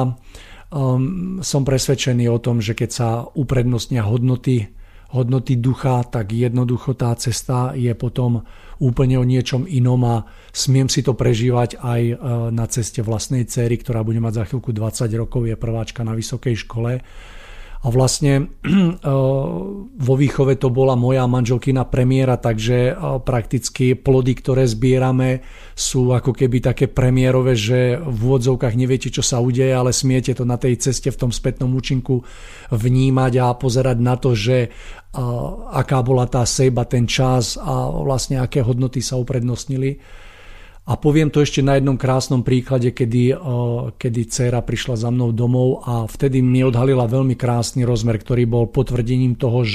som presvedčený o tom, že keď sa uprednostnia hodnoty ducha, tak jednoducho tá cesta je potom úplne o niečom inom a smiem si to prežívať aj na ceste vlastnej dcéry, ktorá bude mať za chvíľku 20 rokov, je prváčka na vysokej škole. A vlastne vo výchove to bola moja manželkina premiéra, takže prakticky plody, ktoré zbierame, sú ako keby také premiérové, že v úvodzovkách neviete, čo sa udeje, ale smiete to na tej ceste v tom spätnom účinku vnímať a pozerať na to, že aká bola tá sejba, ten čas a vlastne aké hodnoty sa uprednostnili. A poviem to ešte na jednom krásnom príklade, kedy dcéra prišla za mnou domov a vtedy mi odhalila veľmi krásny rozmer, ktorý bol potvrdením toho,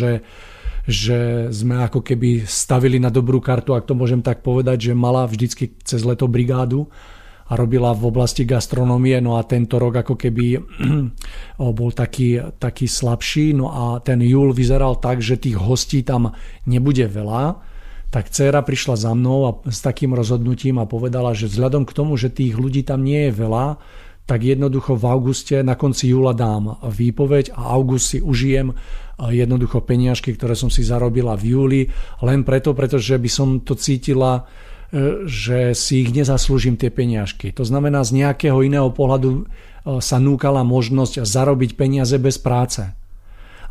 že sme ako keby stavili na dobrú kartu, ak to môžem tak povedať, že mala vždycky cez leto brigádu a robila v oblasti gastronómie. No a tento rok ako keby bol taký slabší. No a ten júl vyzeral tak, že tých hostí tam nebude veľa. Tak dcéra prišla za mnou a s takým rozhodnutím a povedala, že vzhľadom k tomu, že tých ľudí tam nie je veľa, tak jednoducho v auguste, na konci júla dám výpoveď a august si užijem jednoducho peniažky, ktoré som si zarobila v júli, len preto, pretože by som to cítila, že si ich nezaslúžim tie peniažky. To znamená, z nejakého iného pohľadu sa núkala možnosť zarobiť peniaze bez práce.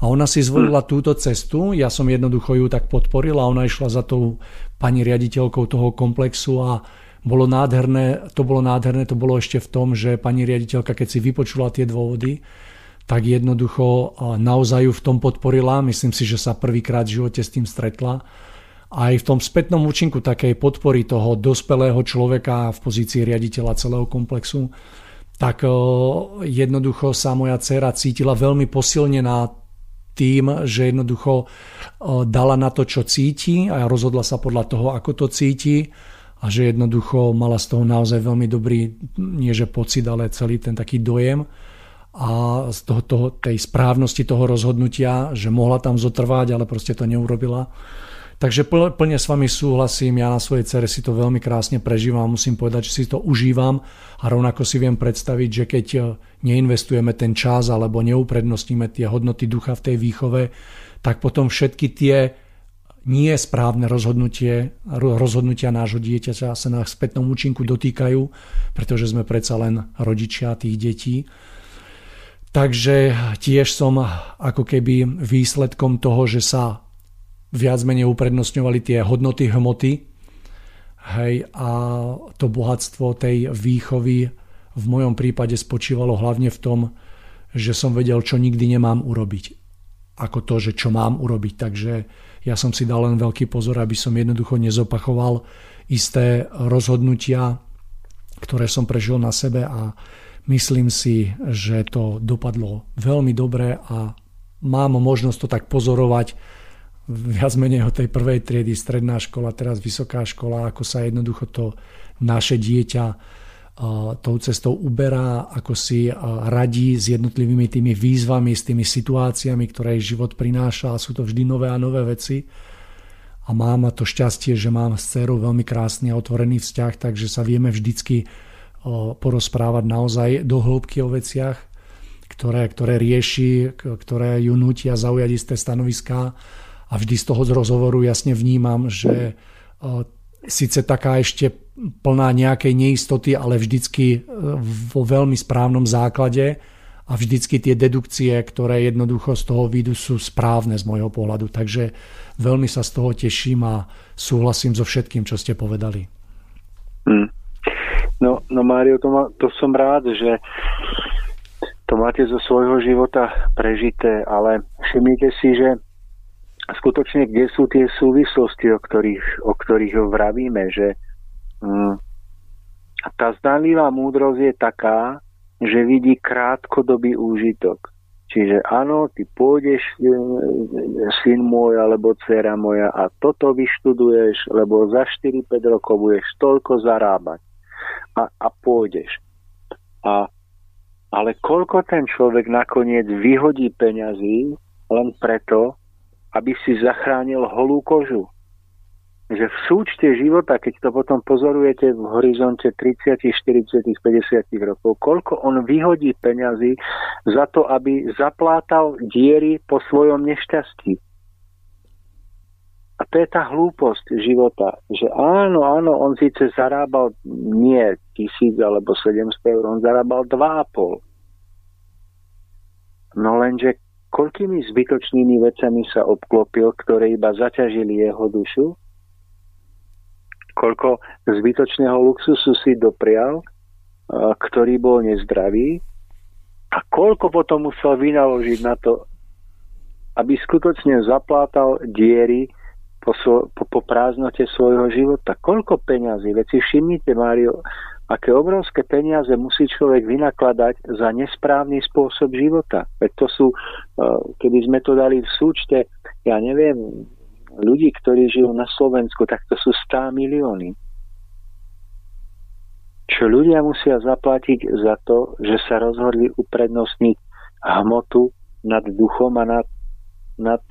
A ona si zvolila túto cestu, ja som jednoducho ju tak podporil a ona išla za tou pani riaditeľkou toho komplexu a bolo nádherné, to bolo ešte v tom, že pani riaditeľka, keď si vypočula tie dôvody, tak jednoducho naozaj ju v tom podporila, myslím si, že sa prvýkrát v živote s tým stretla. Aj v tom spätnom účinku takej podpory toho dospelého človeka v pozícii riaditeľa celého komplexu, tak jednoducho sa moja dcéra cítila veľmi posilnená tým, že jednoducho dala na to, čo cíti a rozhodla sa podľa toho, ako to cíti a že jednoducho mala z toho naozaj veľmi dobrý, nie že pocit, ale celý ten taký dojem a z tej správnosti toho rozhodnutia, že mohla tam zotrvať, ale proste to neurobila. Takže plne s vami súhlasím, ja na svojej dcere si to veľmi krásne prežívam, musím povedať, že si to užívam a rovnako si viem predstaviť, že keď neinvestujeme ten čas alebo neuprednostníme tie hodnoty ducha v tej výchove, tak potom všetky tie nie správne rozhodnutia nášho dieťaťa sa na spätnom účinku dotýkajú, pretože sme predsa len rodičia tých detí. Takže tiež som ako keby výsledkom toho, že sa viac menej uprednostňovali tie hodnoty hmoty, hej, a to bohatstvo tej výchovy v mojom prípade spočívalo hlavne v tom, že som vedel, čo nikdy nemám urobiť, ako to, že čo mám urobiť. Takže ja som si dal len veľký pozor, aby som jednoducho nezopakoval isté rozhodnutia, ktoré som prežil na sebe, a myslím si, že to dopadlo veľmi dobre a mám možnosť to tak pozorovať viac menej od tej prvej triedy, stredná škola, teraz vysoká škola, ako sa jednoducho to naše dieťa tou cestou uberá, ako si radí s jednotlivými tými výzvami, s tými situáciami, ktoré život prináša, a sú to vždy nové a nové veci. A mám to šťastie, že mám s dcérou veľmi krásny a otvorený vzťah, takže sa vieme vždycky porozprávať naozaj do hĺbky o veciach, ktoré rieši, ktoré ju nútia zaujať isté stanoviská, a vždy z toho rozhovoru jasne vnímam, že síce taká ešte plná nejakej neistoty, ale vždycky vo veľmi správnom základe, a vždycky tie dedukcie, ktoré jednoducho z toho výjdu, sú správne z môjho pohľadu. Takže veľmi sa z toho teším a súhlasím so všetkým, čo ste povedali. No Mário, to som rád, že to máte zo svojho života prežité, ale všimnite si, že skutočne kde sú tie súvislosti, o ktorých vravíme, že tá zdanlivá múdrosť je taká, že vidí krátkodobý úžitok. Čiže áno, ty pôjdeš, syn môj alebo dcera moja, a toto vyštuduješ, lebo za 4-5 rokov budeš toľko zarábať a pôjdeš. Ale koľko ten človek nakoniec vyhodí peňazí len preto, aby si zachránil holú kožu. Že v súčte života, keď to potom pozorujete v horizonte 30, 40, 50 rokov, koľko on vyhodí peňazí za to, aby zaplátal diery po svojom nešťastí. A to je tá hlúposť života, že áno, on síce zarábal nie 1000 alebo 700 €, on zarábal 2,5. No lenže koľkými zbytočnými vecami sa obklopil, ktoré iba zaťažili jeho dušu? Koľko zbytočného luxusu si doprial, ktorý bol nezdravý? A koľko potom musel vynaložiť na to, aby skutočne zaplátal diery po prázdnote svojho života? Koľko peňazí? Veď si všimnite, Mário, aké obrovské peniaze musí človek vynakladať za nesprávny spôsob života. Veď to sú, keby sme to dali v súčte, ja neviem, ľudí, ktorí žijú na Slovensku, tak to sú 100 milióny. Čo ľudia musia zaplatiť za to, že sa rozhodli uprednostniť hmotu nad duchom a nad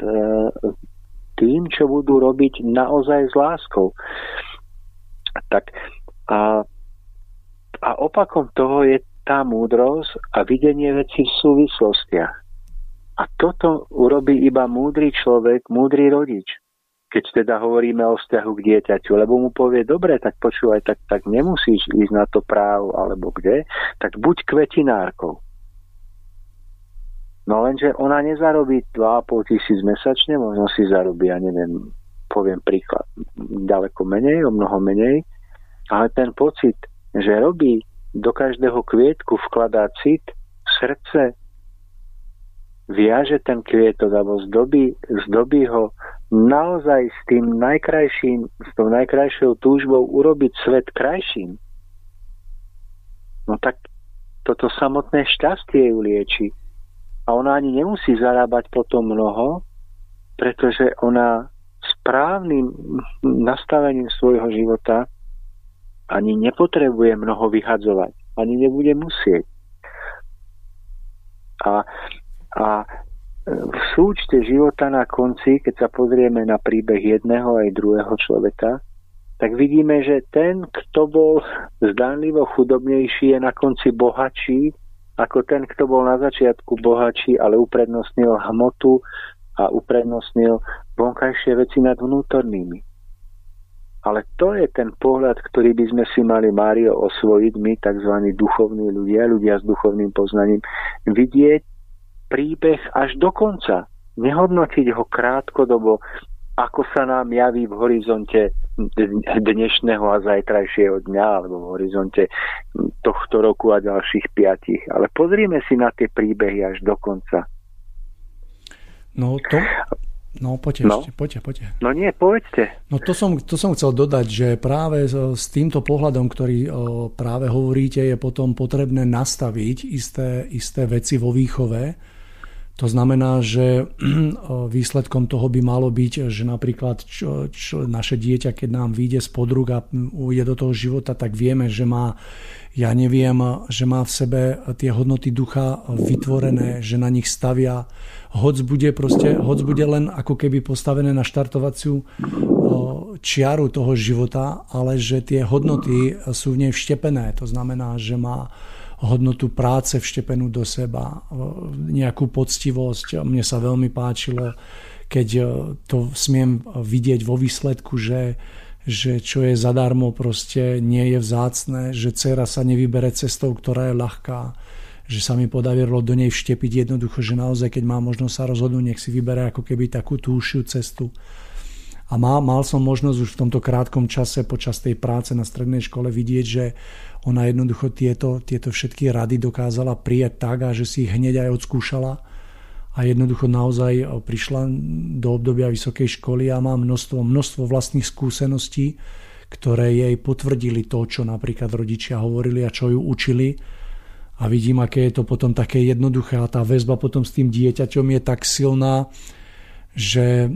tým, čo budú robiť naozaj s láskou. Tak a opakom toho je tá múdrosť a videnie vecí v súvislostiach. A toto urobí iba múdry človek, múdry rodič. Keď teda hovoríme o vzťahu k dieťaťu, lebo mu povie, dobre, tak počúvaj, tak nemusíš ísť na to právo alebo kde, tak buď kvetinárkou. No lenže ona nezarobí 2,5 tisíc mesačne, možno si zarobí, ja neviem, poviem príklad, ďaleko menej, o mnoho menej, ale ten pocit, že robí, do každého kvietku vkladá cit, srdce, viaže ten kvietok alebo zdobí ho naozaj s tou najkrajšou túžbou urobiť svet krajším. No tak toto samotné šťastie ju lieči. A ona ani nemusí zarábať potom mnoho, pretože ona správnym nastavením svojho života ani nepotrebuje mnoho vyhadzovať. Ani nebude musieť. A v súčte života na konci, keď sa pozrieme na príbeh jedného aj druhého človeka, tak vidíme, že ten, kto bol zdánlivo chudobnejší, je na konci bohatší ako ten, kto bol na začiatku bohatší, ale uprednostnil hmotu a uprednostnil vonkajšie veci nad vnútornými. Ale to je ten pohľad, ktorý by sme si mali, Mário, osvojiť, my, tzv. Duchovní ľudia, ľudia s duchovným poznaním, vidieť príbeh až do konca. Nehodnotiť ho krátkodobo, ako sa nám javí v horizonte dnešného a zajtrajšieho dňa, alebo v horizonte tohto roku a ďalších 5. Ale pozrime si na tie príbehy až do konca. Poďte. No nie, povedzte. To som chcel dodať, že práve s týmto pohľadom, ktorý práve hovoríte, je potom potrebné nastaviť isté veci vo výchove. To znamená, že výsledkom toho by malo byť, že napríklad naše dieťa, keď nám vyjde z podrúk a ujde do toho života, tak vieme, že má, že má v sebe tie hodnoty ducha vytvorené, že na nich stavia. Hoc bude len ako keby postavené na štartovaciu čiaru toho života, ale že tie hodnoty sú v nej vštepené. To znamená, že má hodnotu práce vštepenú do seba, nejakú poctivosť. Mne sa veľmi páčilo, keď to smiem vidieť vo výsledku, že čo je zadarmo, proste nie je vzácne, že dcera sa nevybere cestou, ktorá je ľahká, že sa mi podarilo do nej vštepiť jednoducho, že naozaj, keď má možnosť sa rozhodnúť, nech si vybere ako keby takú túšiu cestu. A mal som možnosť už v tomto krátkom čase počas tej práce na strednej škole vidieť, že ona jednoducho tieto všetky rady dokázala prijať tak, a že si ich hneď aj odskúšala. A jednoducho naozaj prišla do obdobia vysokej školy a má množstvo vlastných skúseností, ktoré jej potvrdili to, čo napríklad rodičia hovorili a čo ju učili. A vidím, aké je to potom také jednoduché. A tá väzba potom s tým dieťaťom je tak silná, že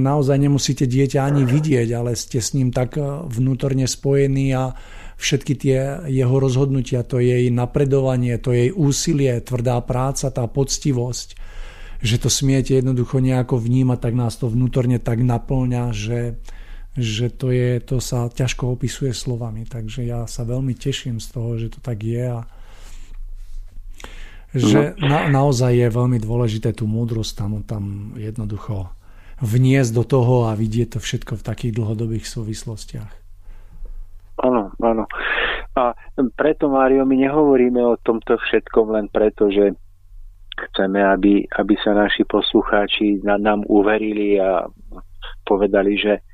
naozaj nemusíte dieťa ani vidieť, ale ste s ním tak vnútorne spojení a všetky tie jeho rozhodnutia, to jej napredovanie, to jej úsilie, tvrdá práca, tá poctivosť, že to smiete jednoducho nejako vnímať, tak nás to vnútorne tak naplňa, že to sa ťažko opisuje slovami. Takže ja sa veľmi teším z toho, že to tak je a že naozaj je veľmi dôležité tú múdrosť tam jednoducho vniesť do toho a vidieť to všetko v takých dlhodobých súvislostiach. Áno. A preto, Mário, my nehovoríme o tomto všetkom len preto, že chceme, aby sa naši poslucháči nám uverili a povedali, že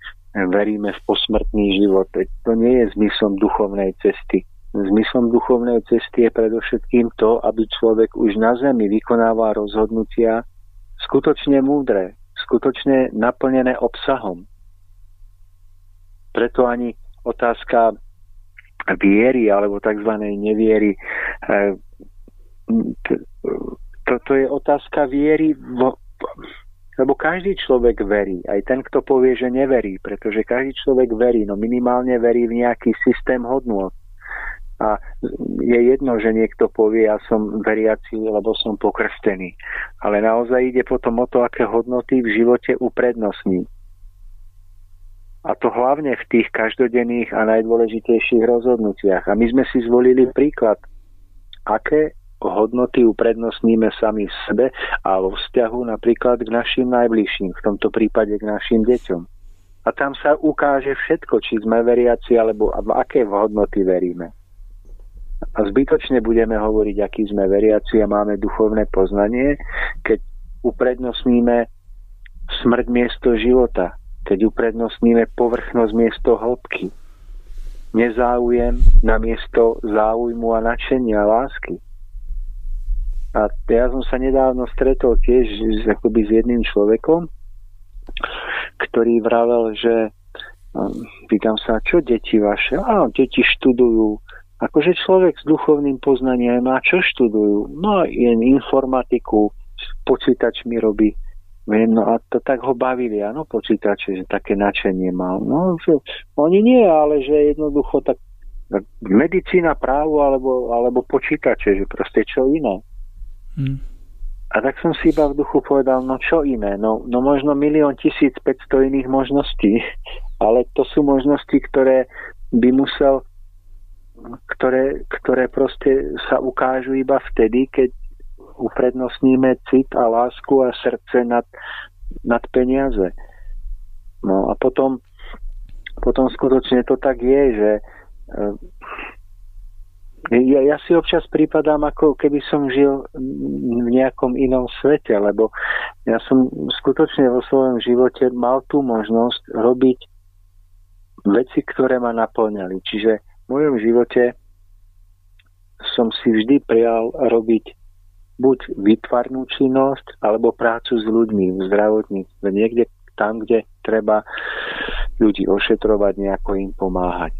veríme v posmrtný život. To nie je zmyslom duchovnej cesty. Zmyslom duchovnej cesty je predovšetkým to, aby človek už na zemi vykonával rozhodnutia skutočne múdre, skutočne naplnené obsahom. Preto ani otázka viery alebo tzv. Neviery, toto je otázka viery, lebo každý človek verí, aj ten, kto povie, že neverí, pretože každý človek verí, no minimálne verí v nejaký systém hodnôt. A je jedno, že niekto povie, ja som veriaci, lebo som pokrstený. Ale naozaj ide potom o to, aké hodnoty v živote uprednostní. A to hlavne v tých každodenných a najdôležitejších rozhodnutiach. A my sme si zvolili príklad, aké hodnoty uprednostníme sami v sebe a vo vzťahu napríklad k našim najbližším, v tomto prípade k našim deťom. A tam sa ukáže všetko, či sme veriaci, alebo v aké hodnoty veríme. A zbytočne budeme hovoriť, akí sme veriaci a máme duchovné poznanie, keď uprednostníme smrť miesto života, keď uprednostníme povrchnosť miesto hĺbky, nezáujem na miesto záujmu a nadšenia a lásky. A ja som sa nedávno stretol tiež akoby s jedným človekom, ktorý vravel, že pýtam sa, čo deti vaše? Áno, deti študujú. Akože človek s duchovným poznaním má, čo študujú? No, informatiku, počítačmi robí. No a to tak ho bavili, áno, počítače, že také nadšenie mal. No, že oni nie, ale že jednoducho tak medicína, právo alebo počítače, že proste čo iné. A tak som si iba v duchu povedal, no čo iné? No možno 1 500 000 iných možností, ale to sú možnosti, ktoré by musel ktoré proste sa ukážu iba vtedy, keď uprednostníme cit a lásku a srdce nad nad peniaze. No a potom skutočne to tak je, že ja si občas prípadám, ako keby som žil v nejakom inom svete, lebo ja som skutočne vo svojom živote mal tú možnosť robiť veci, ktoré ma naplňali. Čiže v mojom živote som si vždy prijal robiť buď výtvarnú činnosť, alebo prácu s ľuďmi v zdravotníctve, niekde tam, kde treba ľudí ošetrovať, nejako im pomáhať.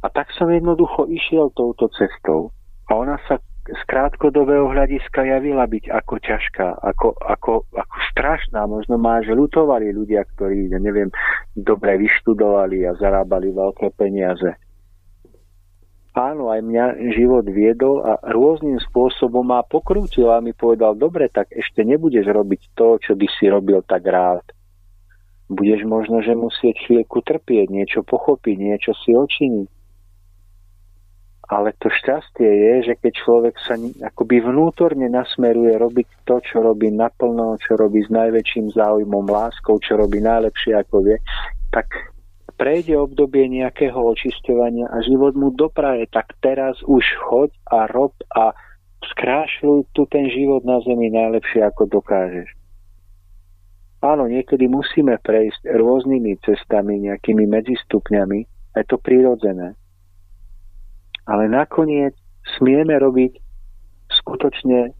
A tak som jednoducho išiel touto cestou. A ona sa z krátkodobého hľadiska javila byť ako ťažká, ako strašná. Možno ma až ľutovali ľudia, ktorí, neviem, dobre vyštudovali a zarábali veľké peniaze. Áno, aj mňa život viedol a rôznym spôsobom ma pokrútil a mi povedal, dobre, tak ešte nebudeš robiť to, čo by si robil tak rád. Budeš možno, že musieť chvíľku trpieť, niečo pochopiť, niečo si očiniť. Ale to šťastie je, že keď človek sa akoby vnútorne nasmeruje robiť to, čo robí naplno, čo robí s najväčším záujmom, láskou, čo robí najlepšie, ako vie, tak prejde obdobie nejakého očisťovania a život mu dopraje, tak teraz už choď a rob a skrášľuj tu ten život na zemi najlepšie, ako dokážeš. Áno, niekedy musíme prejsť rôznymi cestami, nejakými medzistupňami, je to prirodzené. Ale nakoniec smieme robiť skutočne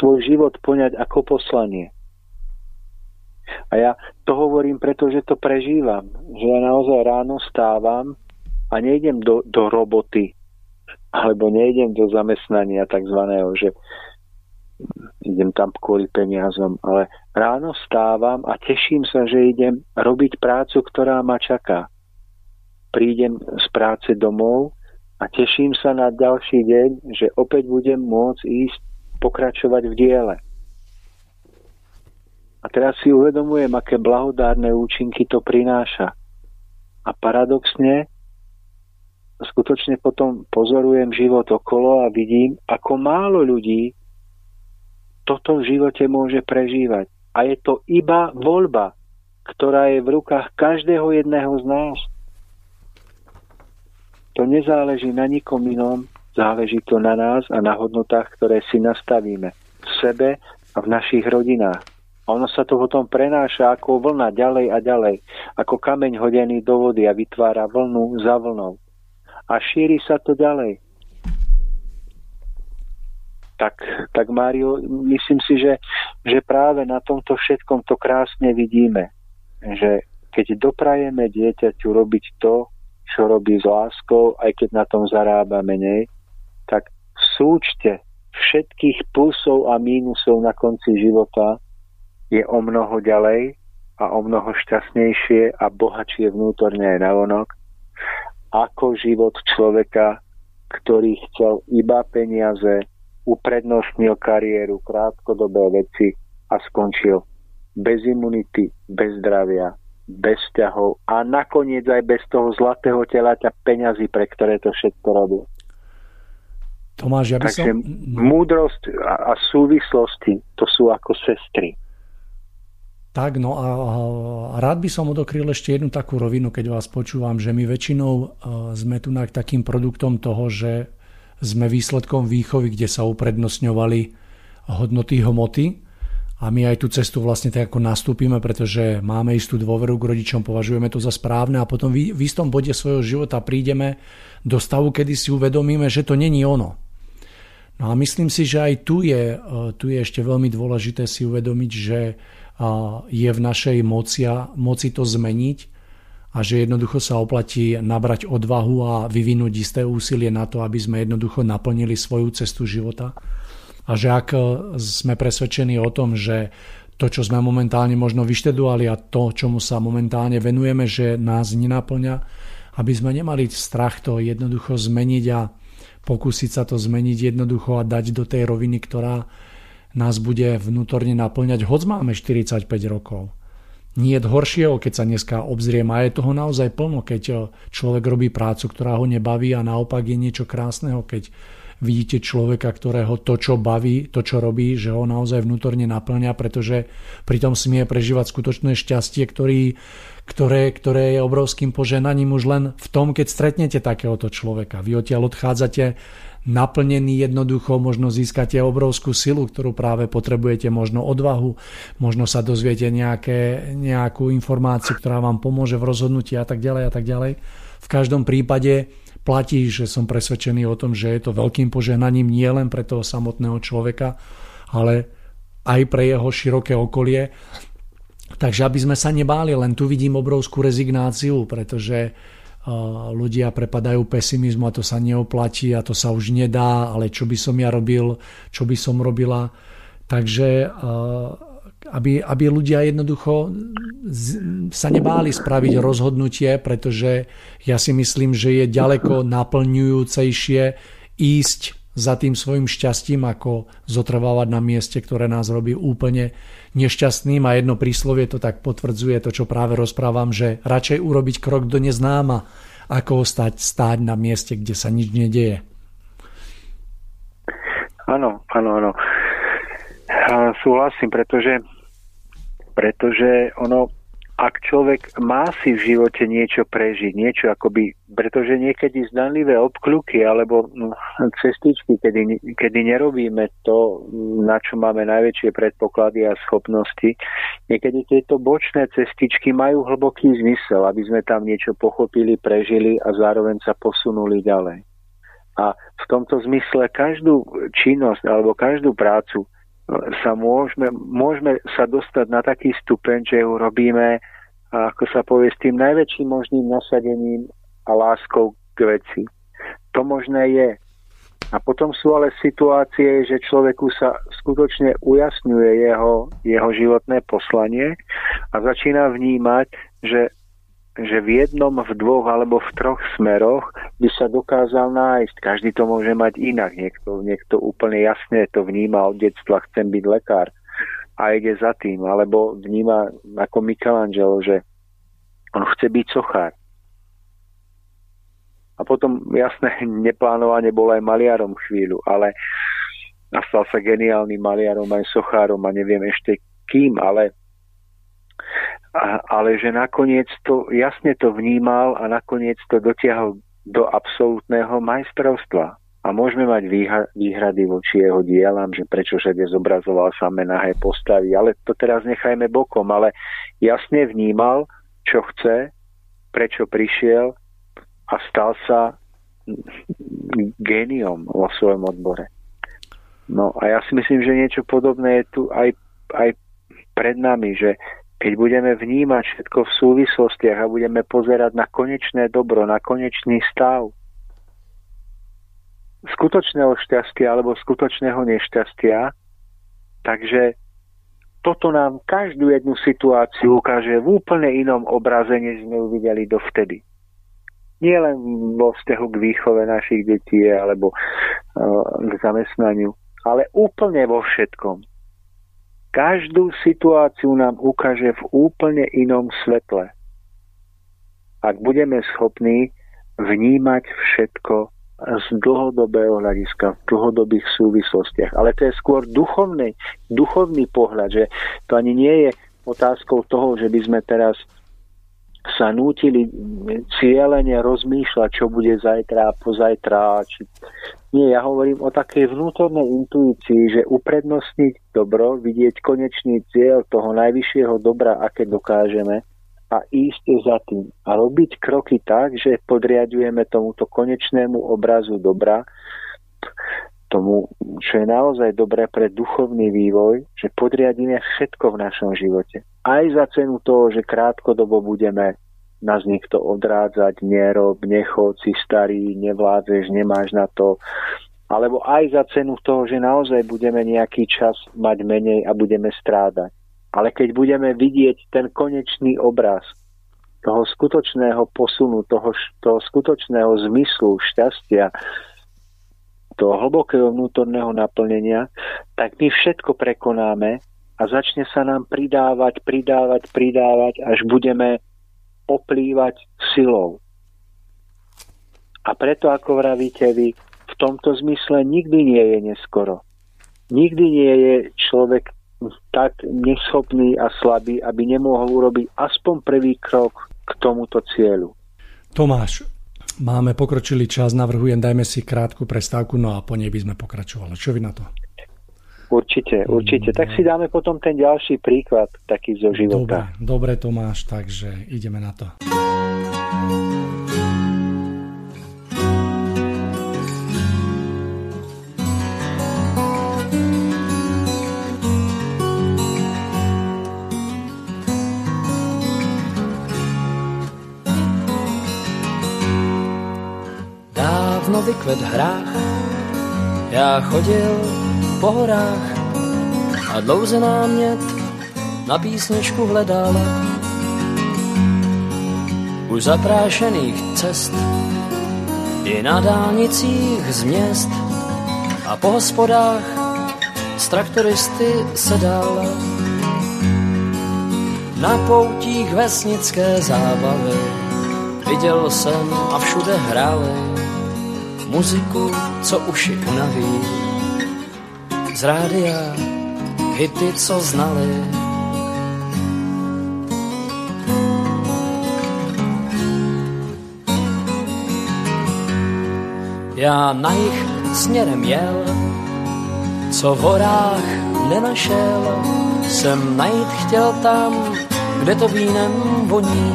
svoj život poňať ako poslanie. A ja to hovorím, pretože to prežívam. Že ja naozaj ráno stávam a nejdem do roboty. Alebo nejdem do zamestnania takzvaného, že idem tam kvôli peniazom. Ale ráno stávam a teším sa, že idem robiť prácu, ktorá ma čaká. Prídem z práce domov a teším sa na ďalší deň, že opäť budem môcť ísť pokračovať v diele. A teraz si uvedomujem, aké blahodárne účinky to prináša. A paradoxne, skutočne potom pozorujem život okolo a vidím, ako málo ľudí toto v živote môže prežívať. A je to iba voľba, ktorá je v rukách každého jedného z nás. To nezáleží na nikom inom, záleží to na nás a na hodnotách, ktoré si nastavíme v sebe a v našich rodinách. A ono sa to potom prenáša ako vlna ďalej a ďalej, ako kameň hodený do vody a vytvára vlnu za vlnou. A šíri sa to ďalej. Tak Mário, myslím si, že práve na tomto všetkom to krásne vidíme. Že keď doprajeme dieťaťu robiť to, čo robí s láskou, aj keď na tom zarába menej, tak v súčte všetkých plusov a mínusov na konci života je o mnoho ďalej a o mnoho šťastnejšie a bohatšie vnútorne aj navonok, ako život človeka, ktorý chcel iba peniaze, uprednostnil kariéru, krátkodobé veci a skončil bez imunity, bez zdravia, bez ťahov a nakoniec aj bez toho zlatého telaťa peňazí, pre ktoré to všetko robil. Tomáš, ja by som... Takže múdrosť a súvislosti, to sú ako sestry. Tak, no a rád by som odokryl ešte jednu takú rovinu, keď vás počúvam, že my väčšinou sme tu takým produktom toho, že sme výsledkom výchovy, kde sa uprednostňovali hodnoty, hmoty a my aj tú cestu vlastne tak ako nastúpime, pretože máme istú dôveru k rodičom, považujeme to za správne a potom v istom bode svojho života prídeme do stavu, kedy si uvedomíme, že to není ono. No a myslím si, že aj tu je ešte veľmi dôležité si uvedomiť, že je v našej moci to zmeniť a že jednoducho sa oplatí nabrať odvahu a vyvinúť isté úsilie na to, aby sme jednoducho naplnili svoju cestu života. A že ak sme presvedčení o tom, že to, čo sme momentálne možno vyštedovali a to, čomu sa momentálne venujeme, že nás nenaplňa, aby sme nemali strach to jednoducho zmeniť a pokúsiť sa to zmeniť jednoducho a dať do tej roviny, ktorá nás bude vnútorne naplňať, hoď máme 45 rokov. Nie je horšieho, keď sa dneska obzriem a je toho naozaj plno, keď človek robí prácu, ktorá ho nebaví a naopak je niečo krásneho, keď vidíte človeka, ktorého to, čo baví, to, čo robí, že ho naozaj vnútorne naplňa, pretože pri tom smie prežívať skutočné šťastie, ktoré je obrovským požehnaním už len v tom, keď stretnete takéhoto človeka. Vy odtiaľ odchádzate naplnený, jednoducho možno získate obrovskú silu, ktorú práve potrebujete, možno odvahu, možno sa dozviete nejakú informáciu, ktorá vám pomôže v rozhodnutí a tak ďalej a tak ďalej. V každom prípade platí, že som presvedčený o tom, že je to veľkým požehnaním nie len pre toho samotného človeka, ale aj pre jeho široké okolie. Takže aby sme sa nebáli, len tu vidím obrovskú rezignáciu, pretože ľudia prepadajú pesimizmu a to sa neoplatí a to sa už nedá, ale čo by som ja robil, čo by som robila. Takže aby ľudia jednoducho sa nebáli spraviť rozhodnutie, pretože ja si myslím, že je ďaleko naplňujúcejšie ísť za tým svojim šťastím, ako zotrvávať na mieste, ktoré nás robí úplne nešťastným. A jedno príslovie to tak potvrdzuje, to, čo práve rozprávam, že radšej urobiť krok do neznáma, ako stáť na mieste, kde sa nič nedeje. Áno. Súhlasím, pretože ono, ak človek má si v živote niečo prežiť, niečo akoby, pretože niekedy zdanlivé obkľuky alebo cestičky, kedy nerobíme to, na čo máme najväčšie predpoklady a schopnosti, niekedy tieto bočné cestičky majú hlboký zmysel, aby sme tam niečo pochopili, prežili a zároveň sa posunuli ďalej. A v tomto zmysle každú činnosť alebo každú prácu sa môžeme sa dostať na taký stupeň, že ju robíme, ako sa povie, s tým najväčším možným nasadením a láskou k veci. To možné je. A potom sú ale situácie, že človeku sa skutočne ujasňuje jeho životné poslanie a začína vnímať, že v jednom, v dvoch alebo v troch smeroch by sa dokázal nájsť. Každý to môže mať inak. Niekto úplne jasne to vníma od detstva, chcem byť lekár a ide za tým. Alebo vníma ako Michelangelo, že on chce byť sochár. A potom jasne neplánovane bol aj maliarom chvíľu, ale stal sa geniálnym maliarom aj sochárom a neviem ešte kým, ale že nakoniec to jasne to vnímal a nakoniec to dotiahol do absolútneho majstrovstva. A môžeme mať výhrady voči jeho dielam, že prečo všade zobrazoval samé nahé postavy, ale to teraz nechajme bokom, ale jasne vnímal, čo chce, prečo prišiel a stal sa géniom vo svojom odbore. No a ja si myslím, že niečo podobné je tu aj pred nami, že keď budeme vnímať všetko v súvislostiach a budeme pozerať na konečné dobro, na konečný stav skutočného šťastia alebo skutočného nešťastia, takže toto nám každú jednu situáciu ukáže v úplne inom obraze, než sme ju videli dovtedy. Nie len vo vzťahu k výchove našich detí alebo k zamestnaniu, ale úplne vo všetkom. Každú situáciu nám ukáže v úplne inom svetle. Ak budeme schopní vnímať všetko z dlhodobého hľadiska, v dlhodobých súvislostiach. Ale to je skôr duchovný pohľad, že to ani nie je otázkou toho, že by sme teraz sa nútili cielene rozmýšľať, čo bude zajtra a pozajtra. Nie, ja hovorím o takej vnútornej intuícii, že uprednostniť dobro, vidieť konečný cieľ toho najvyššieho dobra, aké dokážeme, a ísť za tým. A robiť kroky tak, že podriadujeme tomuto konečnému obrazu dobra, tomu, čo je naozaj dobré pre duchovný vývoj, že podriadíme všetko v našom živote. Aj za cenu toho, že krátkodobo budeme nás niekto odrádzať, nerob, nechod, si starý, nevládzeš, nemáš na to. Alebo aj za cenu toho, že naozaj budeme nejaký čas mať menej a budeme strádať. Ale keď budeme vidieť ten konečný obraz toho skutočného posunu, toho skutočného zmyslu, šťastia, toho hlbokého vnútorného naplnenia, tak my všetko prekonáme a začne sa nám pridávať, až budeme oplývať silou. A preto, ako vravíte vy, v tomto zmysle nikdy nie je neskoro. Nikdy nie je človek tak neschopný a slabý, aby nemohol urobiť aspoň prvý krok k tomuto cieľu. Tomáš, máme pokročilý čas, navrhujem, dajme si krátku prestávku, no a po nej by sme pokračovali. Čo vy na to? Určite. Tak si dáme potom ten ďalší príklad taký zo života. Dobre, Tomáš, takže ideme na to. Dávno vykvet hrách, já chodil po horách a dlouze námět na písničku hledal. U zaprášených cest i na dálnicích z měst a po hospodách s traktoristy sedal. Na poutích vesnické zábavy viděl jsem a všude hráli muziku, co uši unaví. Z rádia hity, co znali. Já na jich směrem jel, co v horách nenašel, jsem najít chtěl tam, kde to vínem voní.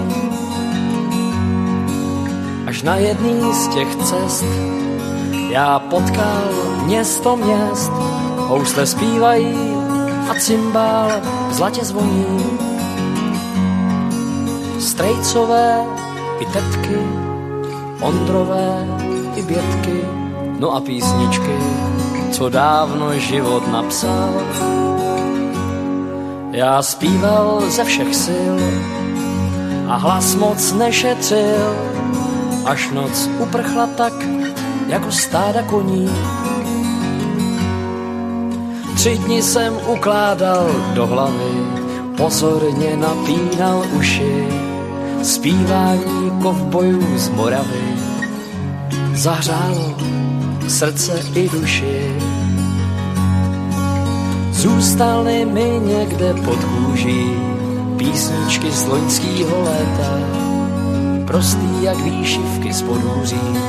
Až na jedný z těch cest já potkal město měst, housle zpívají a cymbál v zlatě zvoní. Strejcové i tetky, Ondrové i Bětky, no a písničky, co dávno život napsal. Já zpíval ze všech sil a hlas moc nešetřil, až noc uprchla tak, jako stáda koní. 3 dny jsem ukládal do hlavy, pozorně napínal uši, zpívání kovbojů z Moravy zahřálo srdce i duši. Zůstaly mi někde pod kůží písničky z loňskýho léta, prostý jak výšivky z podhůří,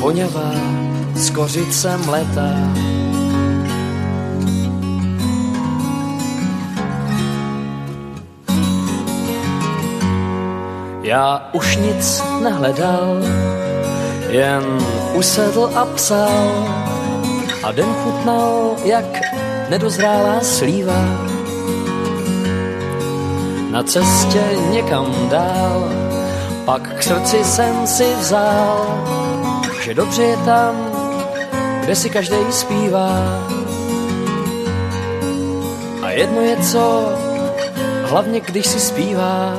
voňavá s kořicem leta. Já už nic nehledal, jen usedl a psal a den chutnal jak nedozrálá slíva. Na cestě někam dál pak k srdci jsem si vzal, že dobře je tam, kde si každej zpívá. A jedno je co, hlavně když si zpívá.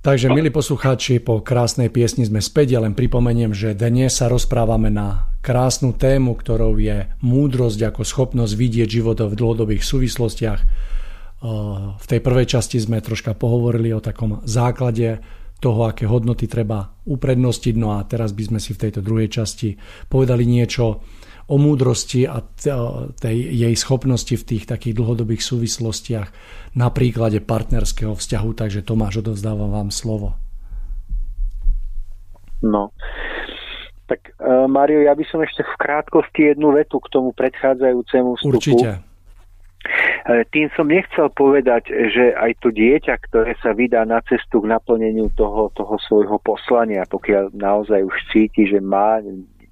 Takže, milí poslucháči, po krásnej piesni sme späť. Ja len pripomeniem, že dnes sa rozprávame na krásnu tému, ktorou je múdrosť ako schopnosť vidieť život v dlhodobých súvislostiach. V tej prvej časti sme troška pohovorili o takom základe toho, aké hodnoty treba uprednostiť. No a teraz by sme si v tejto druhej časti povedali niečo o múdrosti a tej jej schopnosti v tých takých dlhodobých súvislostiach na príklade partnerského vzťahu. Takže Tomáš, odovzdávam vám slovo. No, tak Mário, ja by som ešte v krátkosti jednu vetu k tomu predchádzajúcemu vstupu. Určite. Tým som nechcel povedať, že aj to dieťa, ktoré sa vydá na cestu k naplneniu toho svojho poslania, pokiaľ naozaj už cíti, že má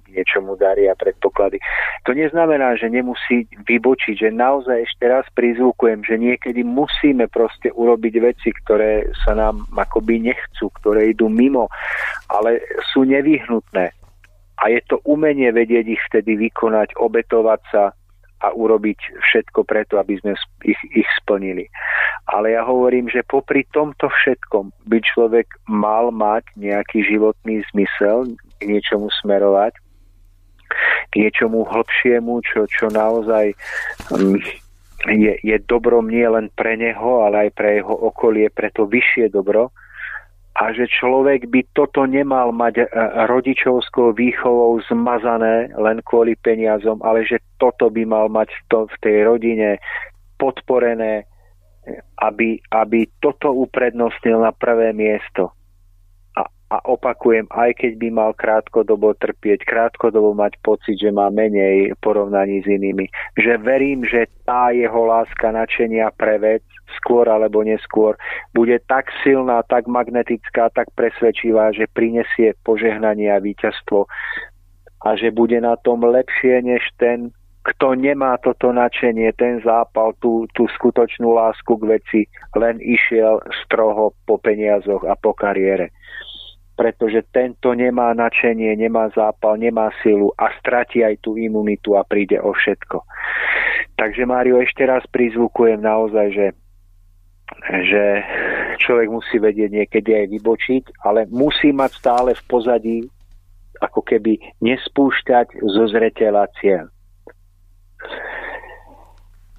niečomu daria predpoklady. To neznamená, že nemusí vybočiť, že naozaj ešte raz prizvukujem, že niekedy musíme proste urobiť veci, ktoré sa nám akoby nechcú, ktoré idú mimo, ale sú nevyhnutné. A je to umenie vedieť ich vtedy vykonať, obetovať sa a urobiť všetko preto, aby sme ich splnili. Ale ja hovorím, že popri tomto všetkom by človek mal mať nejaký životný zmysel, k niečomu smerovať. k niečomu hlbšiemu, čo naozaj je dobrom nie len pre neho, ale aj pre jeho okolie, pre to vyššie dobro. A že človek by toto nemal mať rodičovskou výchovou zmazané len kvôli peniazom, ale že toto by mal mať v tej rodine podporené, aby toto uprednostnil na prvé miesto. A opakujem, aj keď by mal krátkodobo trpieť, krátkodobo mať pocit, že má menej v porovnaní s inými. Že verím, že tá jeho láska nadšenia pre vec, skôr alebo neskôr, bude tak silná, tak magnetická, tak presvedčivá, že prinesie požehnanie a víťazstvo a že bude na tom lepšie než ten, kto nemá toto nadšenie, ten zápal, tú skutočnú lásku k veci, len išiel stroho po peniazoch a po kariére. Pretože tento nemá nadšenie, nemá zápal, nemá silu a stratí aj tú imunitu a príde o všetko. Takže, Mário, ešte raz prizvukujem naozaj, že človek musí vedieť niekedy aj vybočiť, ale musí mať stále v pozadí, ako keby nespúšťať zo zreteľa cieľ.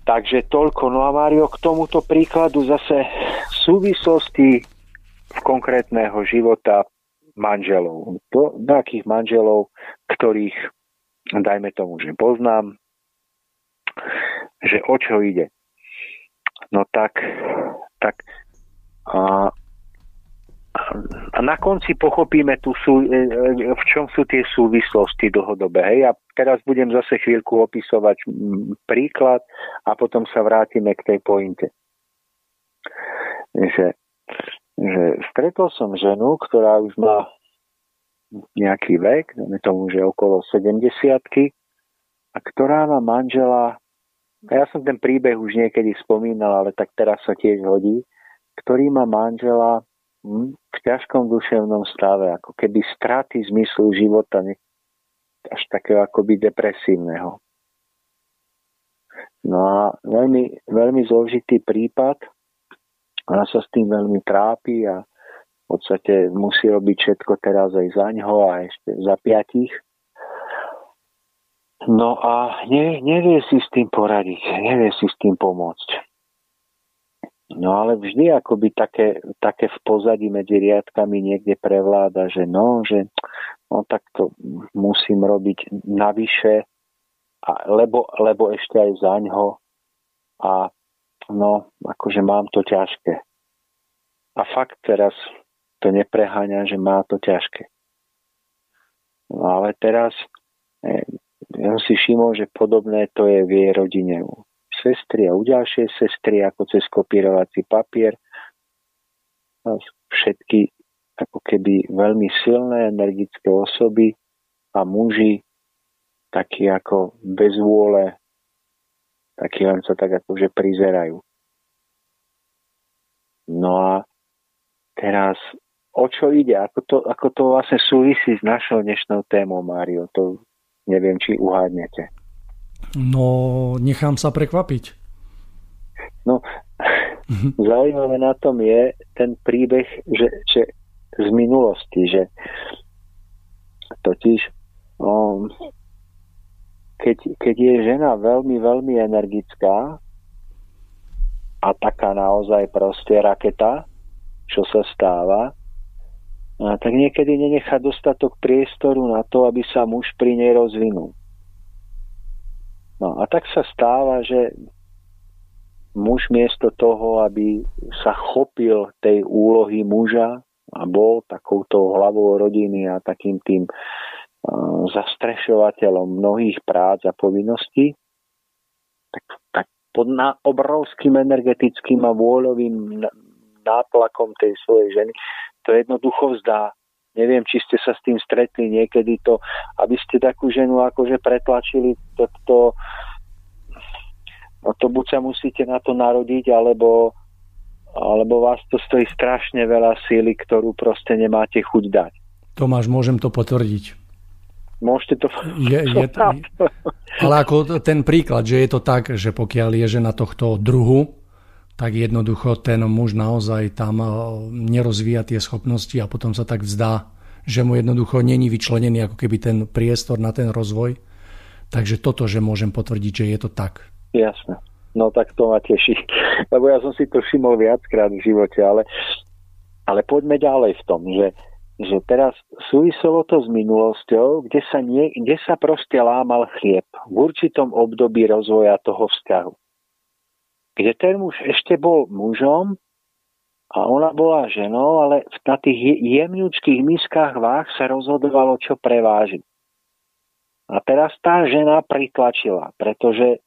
Takže toľko. No a, Mário, k tomuto príkladu zase v súvislosti konkrétneho života manželov. Takých manželov, ktorých, dajme tomu, že poznám, že o čo ide. No tak a na konci pochopíme, v čom sú tie súvislosti dlhodobé. Hej? Ja teraz budem zase chvíľku opisovať príklad a potom sa vrátime k tej pointe. Že stretol som ženu, ktorá už má nejaký vek, dajme tomu, že okolo 70-ky, a ktorá má manžela, a ja som ten príbeh už niekedy spomínal, ale tak teraz sa tiež hodí, ktorý má manžela v ťažkom duševnom stave, ako keby straty zmyslu života, až takého akoby depresívneho. No a veľmi, veľmi zložitý prípad. Ona sa s tým veľmi trápi a v podstate musí robiť všetko teraz aj za ňoho a ešte za 5. No a nevie si s tým poradiť, nevie si s tým pomôcť. No ale vždy akoby také v pozadí medzi riadkami niekde prevláda, že tak to musím robiť navyše, lebo ešte aj za ňoho a no, akože mám to ťažké. A fakt teraz to nepreháňa, že má to ťažké. No ale teraz ja si všimol, že podobné to je v jej rodine. U sestry a u ďalšej sestry, ako cez kopírovací papier. Všetky ako keby veľmi silné, energické osoby a muži takí ako bez vôle, takí len sa tak akože prizerajú. No a teraz, o čo ide? Ako to vlastne súvisí s našou dnešnou témou, Mário? To neviem, či uhádnete. No, nechám sa prekvapiť. No, zaujímavé na tom je ten príbeh že z minulosti, že totiž Keď je žena veľmi, veľmi energická a taká naozaj proste raketa, čo sa stáva, tak niekedy nenechá dostatok priestoru na to, aby sa muž pri nej rozvinul. No a tak sa stáva, že muž miesto toho, aby sa chopil tej úlohy muža a bol takouto hlavou rodiny a takým tým zastrešovateľom mnohých prác a povinností, tak pod obrovským energetickým a vôľovým nátlakom tej svojej ženy to jednoducho vzdá. Neviem, či ste sa s tým stretli niekedy, to, aby ste takú ženu akože pretlačili, to buď sa musíte na to narodiť, alebo vás to stojí strašne veľa síly, ktorú proste nemáte chuť dať. Tomáš, môžem to potvrdiť. Môžete to... Ale ako ten príklad, že je to tak, že pokiaľ je žena tohto druhu, tak jednoducho ten muž naozaj tam nerozvíja tie schopnosti a potom sa tak vzdá, že mu jednoducho není vyčlenený ako keby ten priestor na ten rozvoj. Takže toto, že môžem potvrdiť, že je to tak. Jasné. No tak to ma teší. Lebo ja som si to všimol viackrát v živote, ale poďme ďalej v tom, že teraz súviselo to s minulosťou, kde sa proste lámal chlieb v určitom období rozvoja toho vzťahu. Kde ten muž ešte bol mužom a ona bola ženou, ale na tých jemňučkých miskách váh sa rozhodovalo, čo prevážiť. A teraz tá žena pritlačila, pretože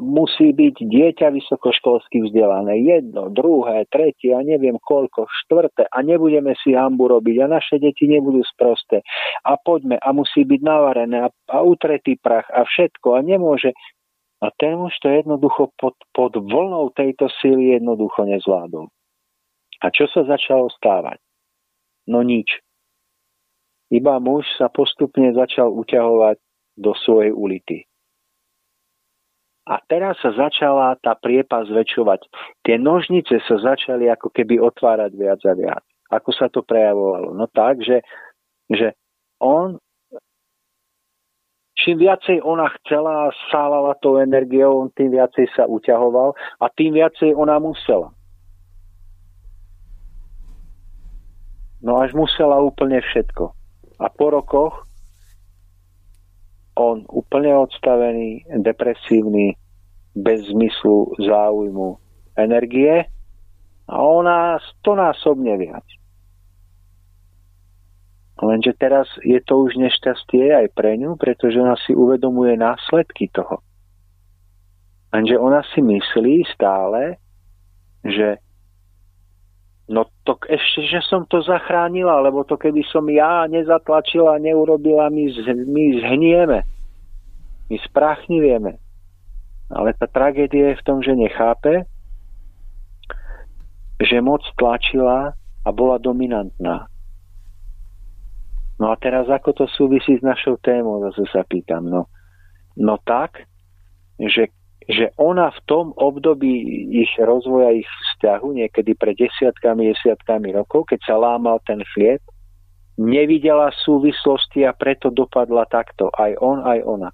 musí byť dieťa vysokoškolsky vzdelané. Jedno, druhé, tretie a neviem koľko, štvrté a nebudeme si hambu robiť a naše deti nebudú sprosté a poďme a musí byť navarené a utretý prach a všetko a nemôže. A ten muž to jednoducho pod vlnou tejto síly jednoducho nezvládol. A čo sa začalo stávať? No nič. Iba muž sa postupne začal uťahovať do svojej ulity. A teraz sa začala tá priepasť zväčšovať. Tie nožnice sa začali ako keby otvárať viac a viac. Ako sa to prejavovalo? No tak, že on, čím viacej ona chcela a sálala tou energiou, on tým viacej sa uťahoval a tým viacej ona musela. No až musela úplne všetko. A po rokoch on úplne odstavený, depresívny, bez zmyslu, záujmu, energie a ona stonásobne viac. Lenže teraz je to už nešťastie aj pre ňu, pretože ona si uvedomuje následky toho. Lenže ona si myslí stále, že no to ešte, že som to zachránila, lebo to keby som ja nezatlačila, neurobila, my zhnieme. My spráchnivieme. Ale tá tragédia je v tom, že nechápe, že moc tlačila a bola dominantná. No a teraz ako to súvisí s našou témou, zase sa pýtam. No tak, že ona v tom období ich rozvoja, ich vzťahu, niekedy pred desiatkami rokov, keď sa lámal ten chlieb, nevidela súvislosti a preto dopadla takto. Aj on, aj ona.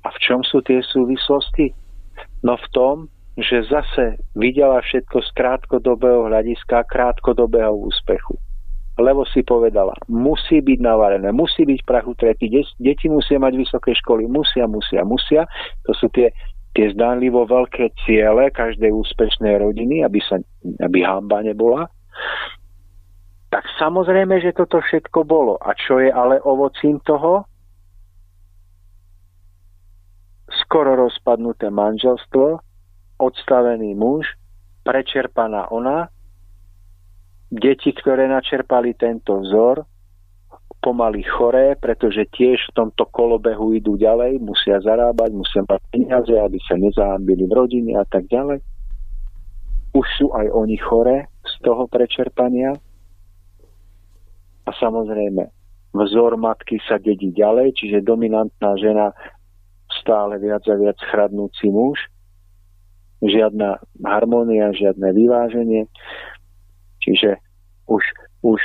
A v čom sú tie súvislosti? No v tom, že zase videla všetko z krátkodobého hľadiska, krátkodobého úspechu. Lebo si povedala, musí byť navarené, musí byť prach utretý, deti musia mať vysoké školy, musia. To sú tie zdánlivo veľké ciele každej úspešnej rodiny, aby hanba nebola. Tak samozrejme, že toto všetko bolo. A čo je ale ovocím toho? Skoro rozpadnuté manželstvo, odstavený muž, prečerpaná ona, deti, ktoré načerpali tento vzor, pomaly choré, pretože tiež v tomto kolobehu idú ďalej, musia zarábať, musia mať peniaze, aby sa nezahambili v rodine a tak ďalej. Už sú aj oni choré z toho prečerpania. A samozrejme, vzor matky sa dedí ďalej, čiže dominantná žena, stále viac a viac chradnúci muž, žiadna harmónia, žiadne vyváženie. Čiže už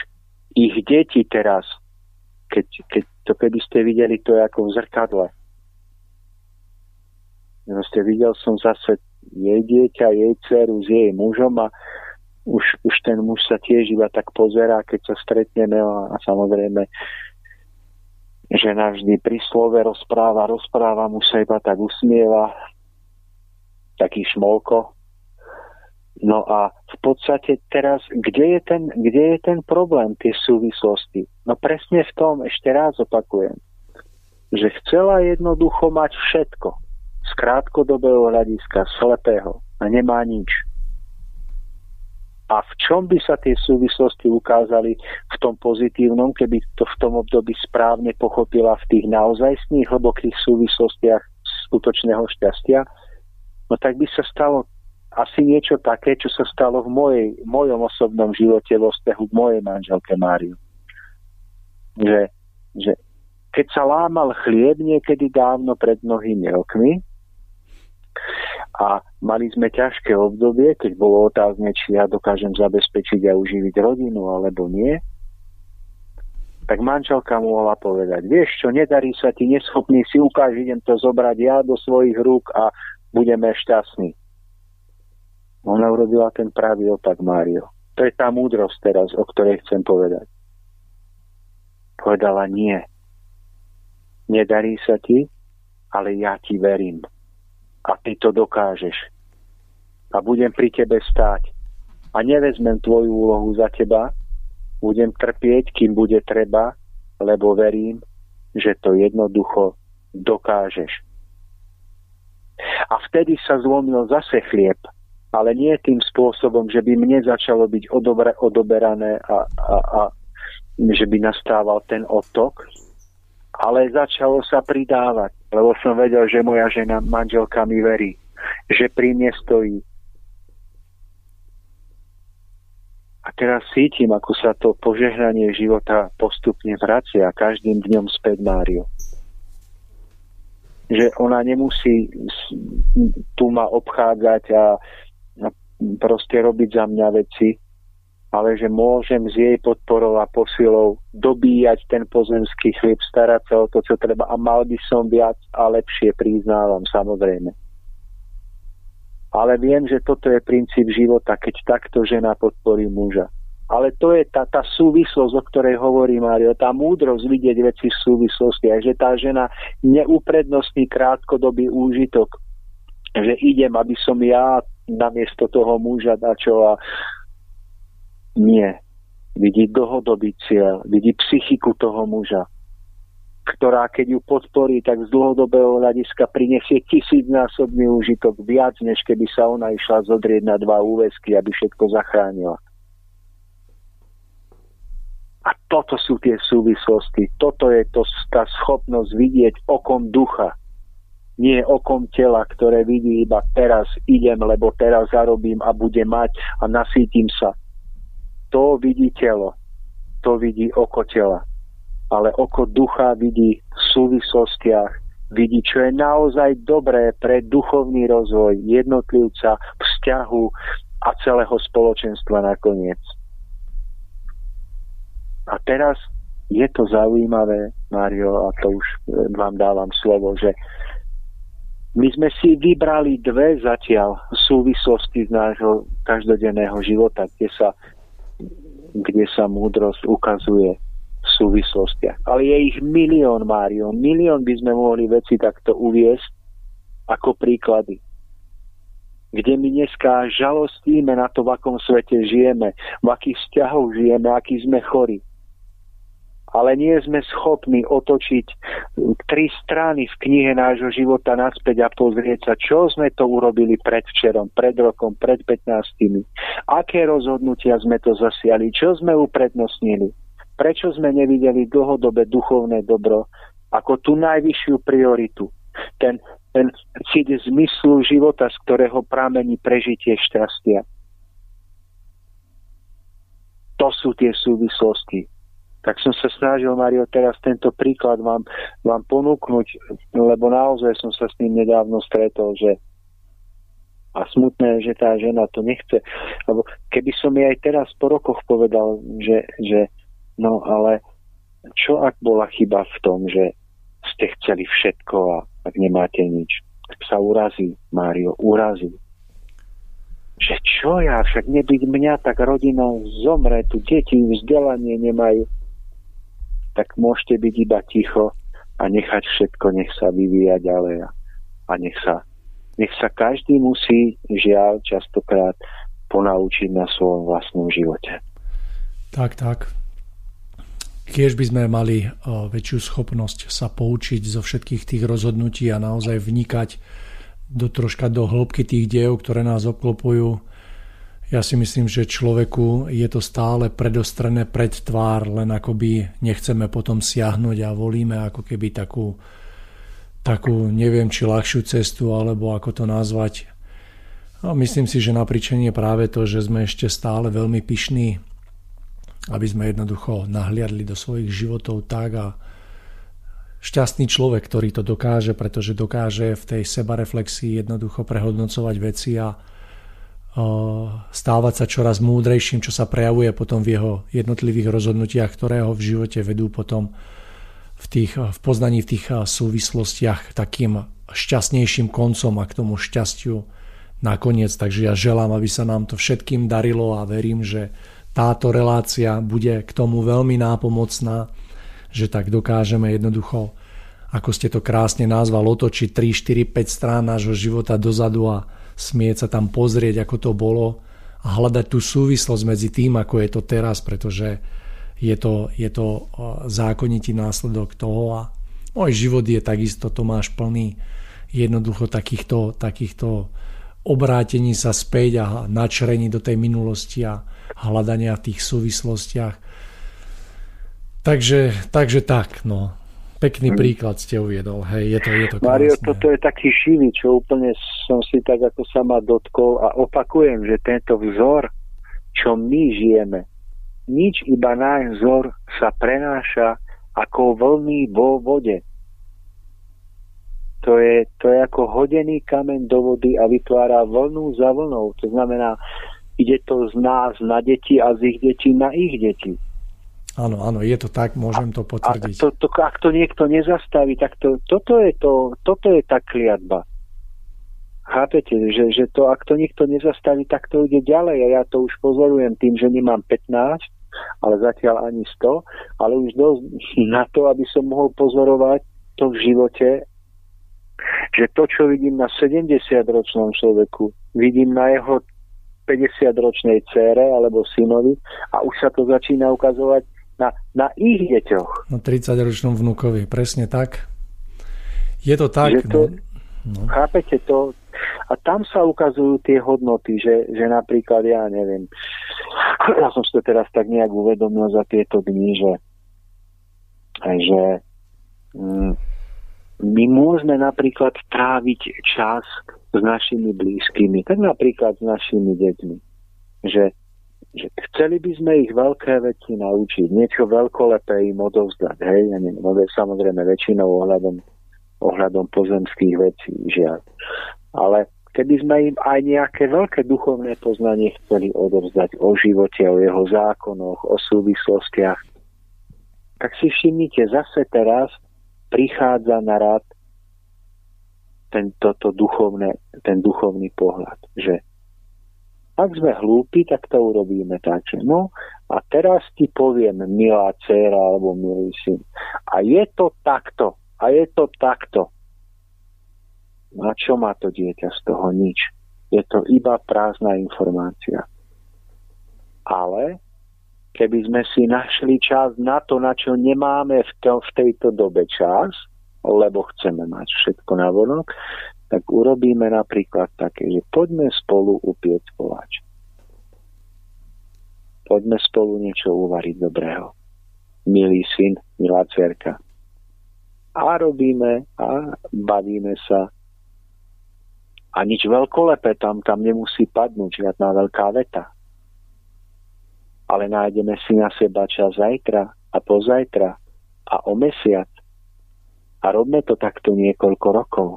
ich deti teraz, keby ste videli, to je ako v zrkadle. Videl som zase jej dieťa, jej dceru s jej mužom a už ten muž sa tiež iba tak pozerá, keď sa stretneme a samozrejme žena vždy pri slove rozpráva, muž sa iba tak usmieva, taký šmolko. No a v podstate teraz, kde je ten problém, tie súvislosti? No presne v tom, ešte raz opakujem, že chcela jednoducho mať všetko z krátkodobého hľadiska, slepého a nemá nič. A v čom by sa tie súvislosti ukázali v tom pozitívnom, keby to v tom období správne pochopila v tých naozajstných hlbokých súvislostiach skutočného šťastia? No tak by sa stalo asi niečo také, čo sa stalo v mojom osobnom živote vo vzťahu k mojej manželke Máriu. Že keď sa lámal chlieb niekedy dávno pred mnohými rokmi a mali sme ťažké obdobie, keď bolo otázne, či ja dokážem zabezpečiť a uživiť rodinu alebo nie, tak manželka mu mohla povedať, vieš čo, nedarí sa ti, neschopný si, ukáž, idem to zobrať ja do svojich rúk a budeme šťastní. Ona urobila ten pravý opak, Mário. To je tá múdrosť teraz, o ktorej chcem povedať. Povedala nie. Nedarí sa ti, ale ja ti verím. A ty to dokážeš. A budem pri tebe stáť. A nevezmem tvoju úlohu za teba. Budem trpieť, kým bude treba, lebo verím, že to jednoducho dokážeš. A vtedy sa zlomil zase chlieb, ale nie tým spôsobom, že by mne začalo byť odoberané a že by nastával ten odtok, ale začalo sa pridávať, lebo som vedel, že moja žena, manželka mi verí, že pri mne stojí. A teraz cítim, ako sa to požehnanie života postupne vracia každým dňom späť, Mário. Že ona nemusí tu ma obchádzať a proste robiť za mňa veci, ale že môžem s jej podporou a posilou dobíjať ten pozemský chlieb, starať sa o to, čo treba. A mal by som viac a lepšie, priznávam, samozrejme. Ale viem, že toto je princíp života, keď takto žena podporí muža. Ale to je tá súvislosť, o ktorej hovorí Mário, tá múdrosť vidieť veci v súvislosti, a že tá žena neuprednostní krátkodobý úžitok, že idem, aby som ja namiesto toho muža dačo. Nie. Vidí dlhodobý cieľ, vidí psychiku toho muža, ktorá, keď ju podporí, tak z dlhodobého hľadiska prinesie 1000-násobný úžitok, viac, než keby sa ona išla zodrieť na 2 úväzky, aby všetko zachránila. A toto sú tie súvislosti. Toto je tá schopnosť vidieť okom ducha. Nie okom tela, ktoré vidí iba teraz idem, lebo teraz zarobím a budem mať a nasýtim sa. To vidí telo. To vidí oko tela. Ale oko ducha vidí v súvislostiach, vidí, čo je naozaj dobré pre duchovný rozvoj jednotlivca, vzťahu a celého spoločenstva nakoniec. A teraz je to zaujímavé, Mário, a to už vám dávam slovo, že my sme si vybrali 2 zatiaľ súvislosti z nášho každodenného života, kde sa múdrosť ukazuje v súvislostiach. Ale je ich milión, Mário. Milión by sme mohli veci takto uviesť ako príklady. Kde my dneska žalostíme na to, v akom svete žijeme, v akých vzťahoch žijeme, akí sme chorí. Ale nie sme schopní otočiť 3 strany v knihe nášho života naspäť a pozrieť sa, čo sme to urobili predvčerom, pred rokom, pred 15. Aké rozhodnutia sme to zasiali, čo sme uprednostnili. Prečo sme nevideli dlhodobé duchovné dobro ako tú najvyššiu prioritu? Ten cit zmyslu života, z ktorého pramení prežitie šťastia. To sú tie súvislosti. Tak som sa snažil, Mário, teraz tento príklad vám ponúknuť, lebo naozaj som sa s ním nedávno stretol, že a smutné, že tá žena to nechce. Lebo keby som jej aj teraz po rokoch povedal, že no ale čo ak bola chyba v tom, že ste chceli všetko a ak nemáte nič, tak sa urazí, Mário, urazí. Že čo ja, však nebyť mňa, tak rodina zomre, tu deti vzdelanie nemajú. Tak môžete byť iba ticho a nechať všetko, nech sa vyvíja ďalej a nech sa každý musí, žiaľ, častokrát ponaučiť na svojom vlastnom živote. Tak. Kiež by sme mali väčšiu schopnosť sa poučiť zo všetkých tých rozhodnutí a naozaj vnikať troška do hĺbky tých dejov, ktoré nás obklopujú. Ja si myslím, že človeku je to stále predostrené pred tvár, len akoby nechceme potom siahnuť a volíme ako keby takú neviem či ľahšiu cestu, alebo ako to nazvať. No, myslím si, že na príčine je práve to, že sme ešte stále veľmi pyšní, aby sme jednoducho nahliadli do svojich životov tak, a šťastný človek, ktorý to dokáže, pretože dokáže v tej sebareflexii jednoducho prehodnocovať veci a stávať sa čoraz múdrejším, čo sa prejavuje potom v jeho jednotlivých rozhodnutiach, ktoré ho v živote vedú potom v poznaní v tých súvislostiach takým šťastnejším koncom a k tomu šťastiu nakoniec. Takže ja želám, aby sa nám to všetkým darilo a verím, že táto relácia bude k tomu veľmi nápomocná, že tak dokážeme jednoducho, ako ste to krásne nazval, otočiť 3, 4, 5 strán nášho života dozadu a smieť sa tam pozrieť, ako to bolo a hľadať tú súvislosť medzi tým, ako je to teraz, pretože je to zákonitý následok toho a môj život je takisto, Tomáš, plný jednoducho takýchto obrátení sa späť a načrení do tej minulosti a hľadania v tých súvislostiach. Takže tak, no. Pekný príklad ste uviedol, hej, je to krásne. Mário, toto je taký šivý, čo úplne som si tak ako sama dotkol a opakujem, že tento vzor, čo my žijeme, nič, iba náš vzor sa prenáša ako vlny vo vode. To je ako hodený kameň do vody a vytvára vlnu za vlnou. To znamená, ide to z nás na deti a z ich detí na ich deti. Áno, je to tak, môžem to potvrdiť. Ak to niekto nezastaví, tak toto je tá kliatba. Chápete, že to, ak to niekto nezastaví, tak to ide ďalej a ja to už pozorujem tým, že nemám 15, ale zatiaľ ani 100, ale už dosť na to, aby som mohol pozorovať to v živote, že to, čo vidím na 70-ročnom človeku, vidím na jeho 50-ročnej dcére alebo synovi a už sa to začína ukazovať na ich deťoch. Na 30-ročnom vnukovi, presne tak. Je to tak. No. Chápete to? A tam sa ukazujú tie hodnoty, že napríklad, ja neviem, ja som si to teraz tak nejak uvedomil za tieto dni, že my môžeme napríklad tráviť čas s našimi blízkymi, tak napríklad s našimi deťmi, že chceli by sme ich veľké veci naučiť, niečo veľkolepé im odovzdať, hej, ja neviem, samozrejme väčšinou ohľadom pozemských vecí, žiaľ. Ale keby sme im aj nejaké veľké duchovné poznanie chceli odovzdať o živote, o jeho zákonoch, o súvislostiach, tak si všimnite, zase teraz prichádza na rad ten duchovný pohľad, že ak sme hlúpi, tak to urobíme tak, že no a teraz ti poviem, milá dcéra alebo milý syn, a je to takto. A čo má to dieťa z toho? Nič. Je to iba prázdna informácia. Ale keby sme si našli čas na to, na čo nemáme v tejto dobe čas, lebo chceme mať všetko na vonok, tak urobíme napríklad také, že poďme spolu upiec koláč. Poďme spolu niečo uvariť dobrého. Milý syn, milá dcerka. A robíme a bavíme sa. A nič veľkolepé tam nemusí padnúť, žiadna veľká veta. Ale nájdeme si na seba čas zajtra a pozajtra a o mesiac. A robme to takto niekoľko rokov.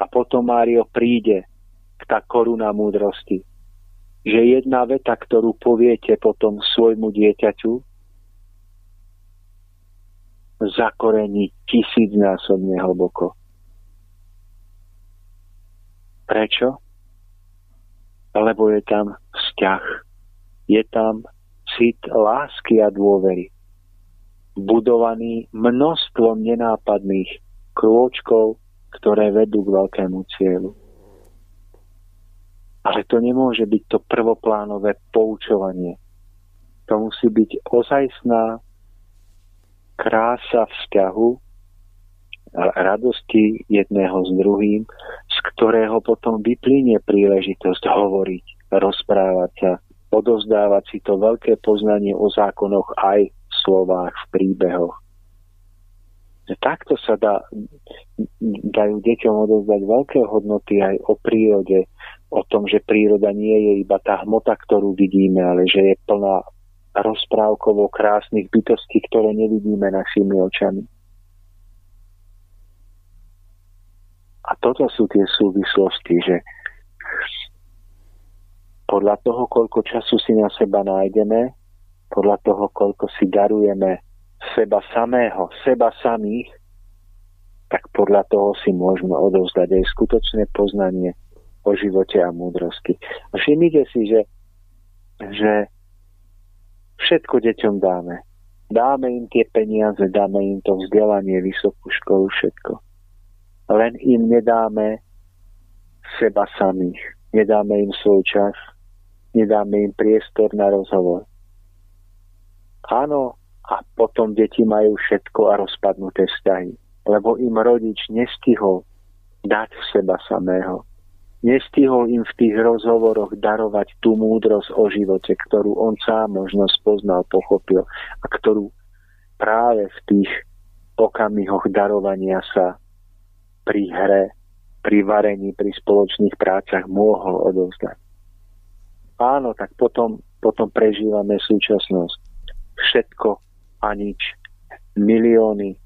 A potom, Mário, príde tá koruna múdrosti, že jedna veta, ktorú poviete potom svojmu dieťaťu, zakorení 1000-násobne hlboko. Prečo? Lebo je tam vzťah. Je tam cit lásky a dôvery, budovaný množstvom nenápadných krôčkov, ktoré vedú k veľkému cieľu. Ale to nemôže byť to prvoplánové poučovanie. To musí byť ozajstná krása vzťahu a radosti jedného s druhým, z ktorého potom vyplynie príležitosť hovoriť, rozprávať sa, odovzdávať si to veľké poznanie o zákonoch aj slovách, v príbehoch. Takto sa dajú deťom odovzdať veľké hodnoty aj o prírode, o tom, že príroda nie je iba tá hmota, ktorú vidíme, ale že je plná rozprávkovo krásnych bytostí, ktoré nevidíme našimi očami. A toto sú tie súvislosti, že podľa toho, koľko času si na seba nájdeme, podľa toho, koľko si darujeme seba samého, seba samých, tak podľa toho si môžeme odovzdať aj skutočné poznanie o živote a múdrosti. A všimnite si, že všetko deťom dáme. Dáme im tie peniaze, dáme im to vzdelanie, vysokú školu, všetko. Len im nedáme seba samých. Nedáme im svoj čas, nedáme im priestor na rozhovor. Áno, a potom deti majú všetko a rozpadnuté vzťahy, lebo im rodič nestihol dať v seba samého. Nestihol im v tých rozhovoroch darovať tú múdrosť o živote, ktorú on sám možno spoznal, pochopil a ktorú práve v tých okamihoch darovania sa pri hre, pri varení, pri spoločných prácach mohol odovzdať. Áno, tak potom prežívame súčasnosť. Všetko a nič. Milióny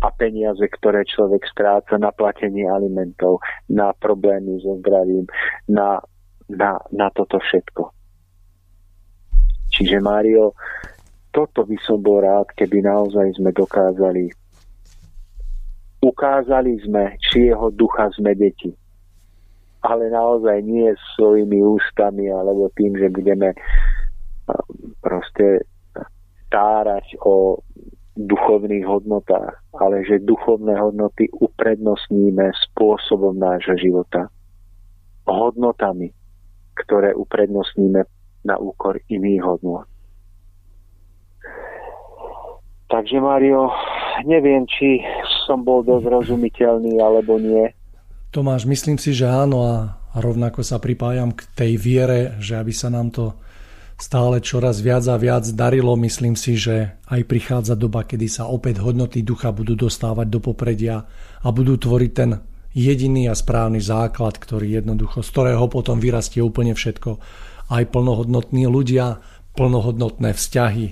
a peniaze, ktoré človek stráca na platenie alimentov, na problémy so zdravím, na toto všetko. Čiže, Mário, toto by som bol rád, keby naozaj sme dokázali. Ukázali sme, či jeho ducha sme deti. Ale naozaj nie svojimi ústami, alebo tým, že budeme proste tárať o duchovných hodnotách, ale že duchovné hodnoty uprednostníme spôsobom nášho života. Hodnotami, ktoré uprednostníme na úkor iných hodnot. Takže, Mário, neviem, či som bol dosť rozumiteľný, alebo nie. Tomáš, myslím si, že áno, a rovnako sa pripájam k tej viere, že aby sa nám to stále čoraz viac a viac darilo. Myslím si, že aj prichádza doba, kedy sa opäť hodnoty ducha budú dostávať do popredia a budú tvoriť ten jediný a správny základ, ktorý jednoducho, z ktorého potom vyrastie úplne všetko. Aj plnohodnotní ľudia, plnohodnotné vzťahy.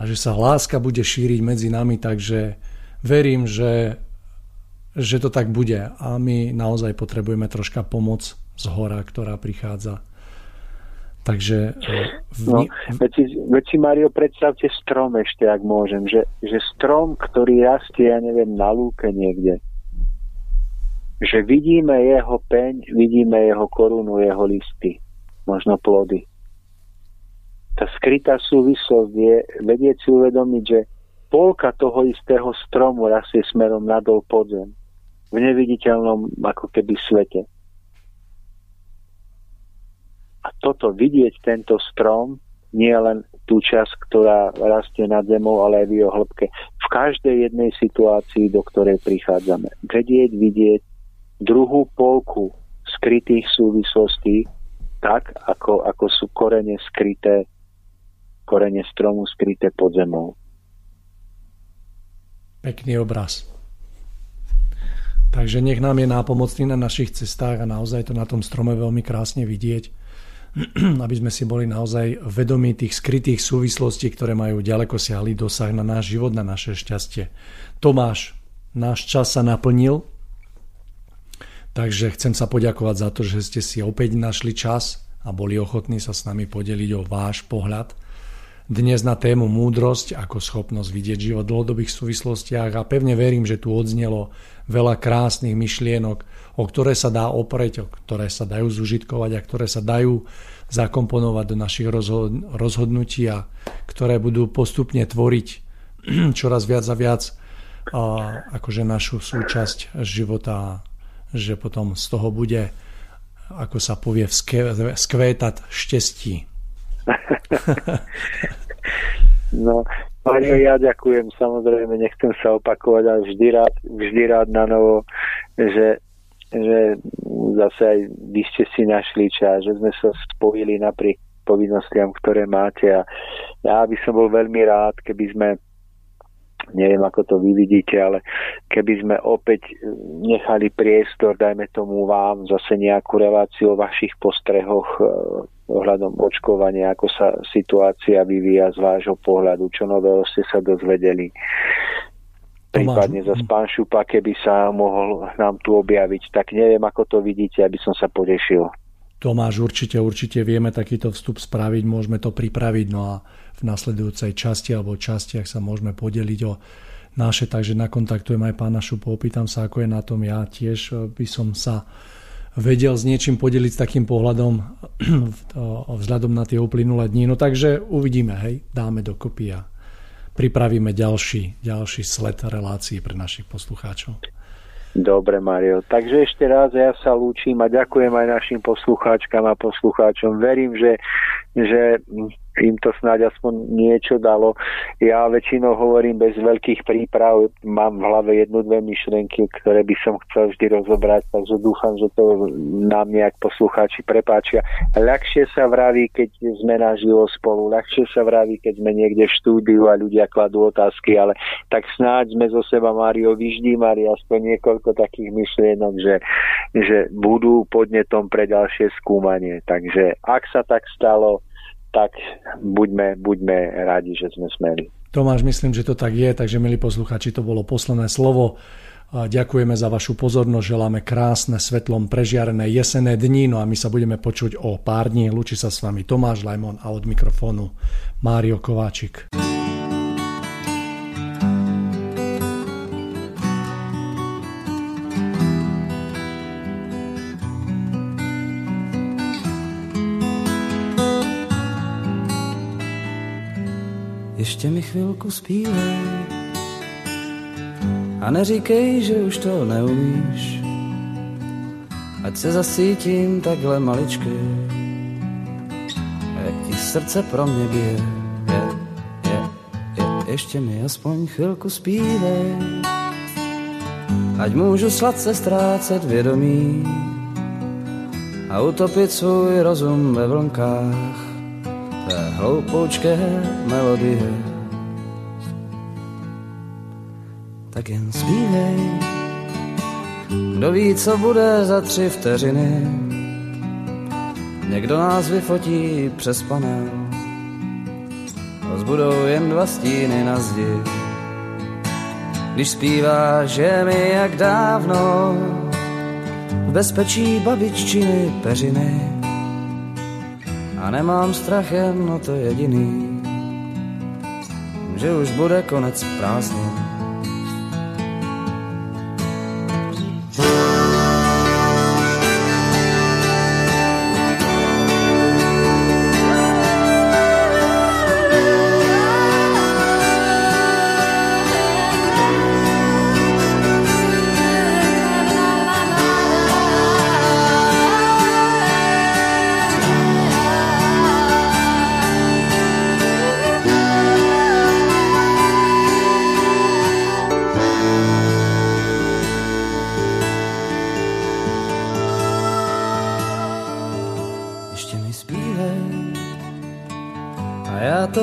A že sa láska bude šíriť medzi nami, takže verím, že to tak bude. A my naozaj potrebujeme troška pomoc z hora, ktorá prichádza. Takže veď si, Mário, predstavte strom ešte, ak môžem, že strom, ktorý rastie, ja neviem, na lúke niekde, že vidíme jeho peň, vidíme jeho korunu, jeho listy, možno plody. Tá skrytá súvislosť je vedieť si uvedomiť, že polka toho istého stromu rastie smerom nadol pod zem, v neviditeľnom ako keby svete. A toto vidieť, tento strom, nie len tú časť, ktorá rastie nad zemou, ale aj v jeho hĺbke. V každej jednej situácii, do ktorej prichádzame. Vedieť, vidieť druhú polku skrytých súvislostí, tak, ako sú korene stromu skryté pod zemou. Pekný obraz. Takže nech nám je nápomocný na našich cestách a naozaj to na tom strome veľmi krásne vidieť, aby sme si boli naozaj vedomí tých skrytých súvislostí, ktoré majú ďaleko siahly dosah na náš život, na naše šťastie. Tomáš, náš čas sa naplnil, takže chcem sa poďakovať za to, že ste si opäť našli čas a boli ochotní sa s nami podeliť o váš pohľad dnes na tému múdrosť ako schopnosť vidieť život v dlhodobých súvislostiach, a pevne verím, že tu odznelo veľa krásnych myšlienok, o ktoré sa dá oprieť, o ktoré sa dajú zužitkovať a ktoré sa dajú zakomponovať do našich rozhodnutí a ktoré budú postupne tvoriť čoraz viac a viac akože našu súčasť života, že potom z toho bude, ako sa povie, skvétať šťastí. No, Mário, ja ďakujem, samozrejme nechcem sa opakovať, ale vždy rád na novo, že zase aj vy ste si našli čas, že sme sa spojili napriek povinnostiam, ktoré máte, a ja by som bol veľmi rád, keby sme, neviem ako to vy vidíte, ale keby sme opäť nechali priestor, dajme tomu vám, zase nejakú reláciu o vašich postrehoch ohľadom očkovania, ako sa situácia vyvíja z vášho pohľadu, čo nového ste sa dozvedeli. Prípadne zase pán Šupa, keby sa mohol nám tu objaviť, tak neviem, ako to vidíte, aby som sa potešil. Tomáš určite vieme takýto vstup spraviť, môžeme to pripraviť, no a v nasledujúcej časti alebo častiach sa môžeme podeliť o naše, takže nakontaktujem aj pána Šupu, opýtam sa, ako je na tom. Ja tiež by som sa vedel s niečím podeliť s takým pohľadom vzhľadom na tie uplynulé dni, no takže uvidíme, hej, dáme dokopy a pripravíme ďalší sled relácií pre našich poslucháčov. Dobre, Mario. Takže ešte raz ja sa lúčim a ďakujem aj našim poslucháčkam a poslucháčom. Verím, že im to snáď aspoň niečo dalo. Ja väčšinou hovorím bez veľkých príprav. Mám v hlave 1-2 myšlienky, ktoré by som chcel vždy rozobrať, takže dúfam, že to nám nejak poslucháči prepáčia. Ľahšie sa vraví, keď sme naživo spolu. Ľahšie sa vraví, keď sme niekde v štúdiu a ľudia kladú otázky, ale tak snáď sme zo seba, Mário, vyždímali aspoň niekoľko takých myšlienok, že budú podnetom pre ďalšie skúmanie. Takže ak sa tak stalo, tak buďme radi, že sme smeli. Tomáš, myslím, že to tak je, takže milí poslucháči, to bolo posledné slovo. Ďakujeme za vašu pozornosť, želáme krásne, svetlom prežiarené jesenné dni, no a my sa budeme počuť o pár dní. Lúči sa s vami Tomáš Lajmon a od mikrofónu Mário Kováčik. Ještě mi chvilku zpívej a neříkej, že už to neumíš, ať se zasítím takhle maličky, jak ti srdce pro mě bije. Ještě mi aspoň chvilku zpívej, ať můžu sladce ztrácet vědomí a utopit svůj rozum ve vlnkách té hloupoučké melodie. Tak jen zpívej, kdo ví, co bude za 3 vteřiny. Někdo nás vyfotí přes panel, zbudou jen 2 stíny na zdi. Když zpíváš, je mi jak dávno v bezpečí babiččiny peřiny. A nemám strach jen o to jediný, že už bude konec prázdnin.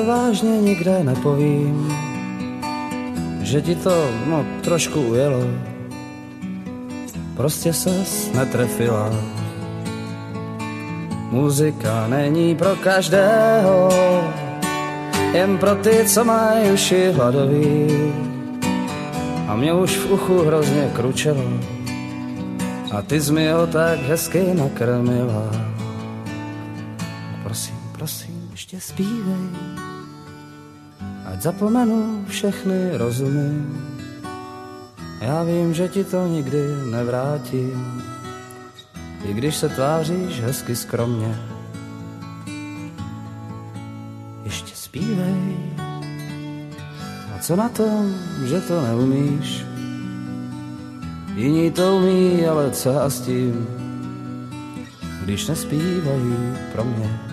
Vážne nikde nepovím, že ti to trošku ujelo, prostě ses netrefila. Muzika není pro každého, jen pro ty, co mají uši hladový. A mě už v uchu hrozně kručelo a ty jsi mi ho tak hezky nakrmila. Prosím, prosím, ještě zpívej, ať zapomenu všechny rozumy. Já vím, že ti to nikdy nevrátím, i když se tváříš hezky skromně. Ještě zpívej, a co na tom, že to neumíš? Jiní to umí, ale co já s tím, když nespívají pro mě.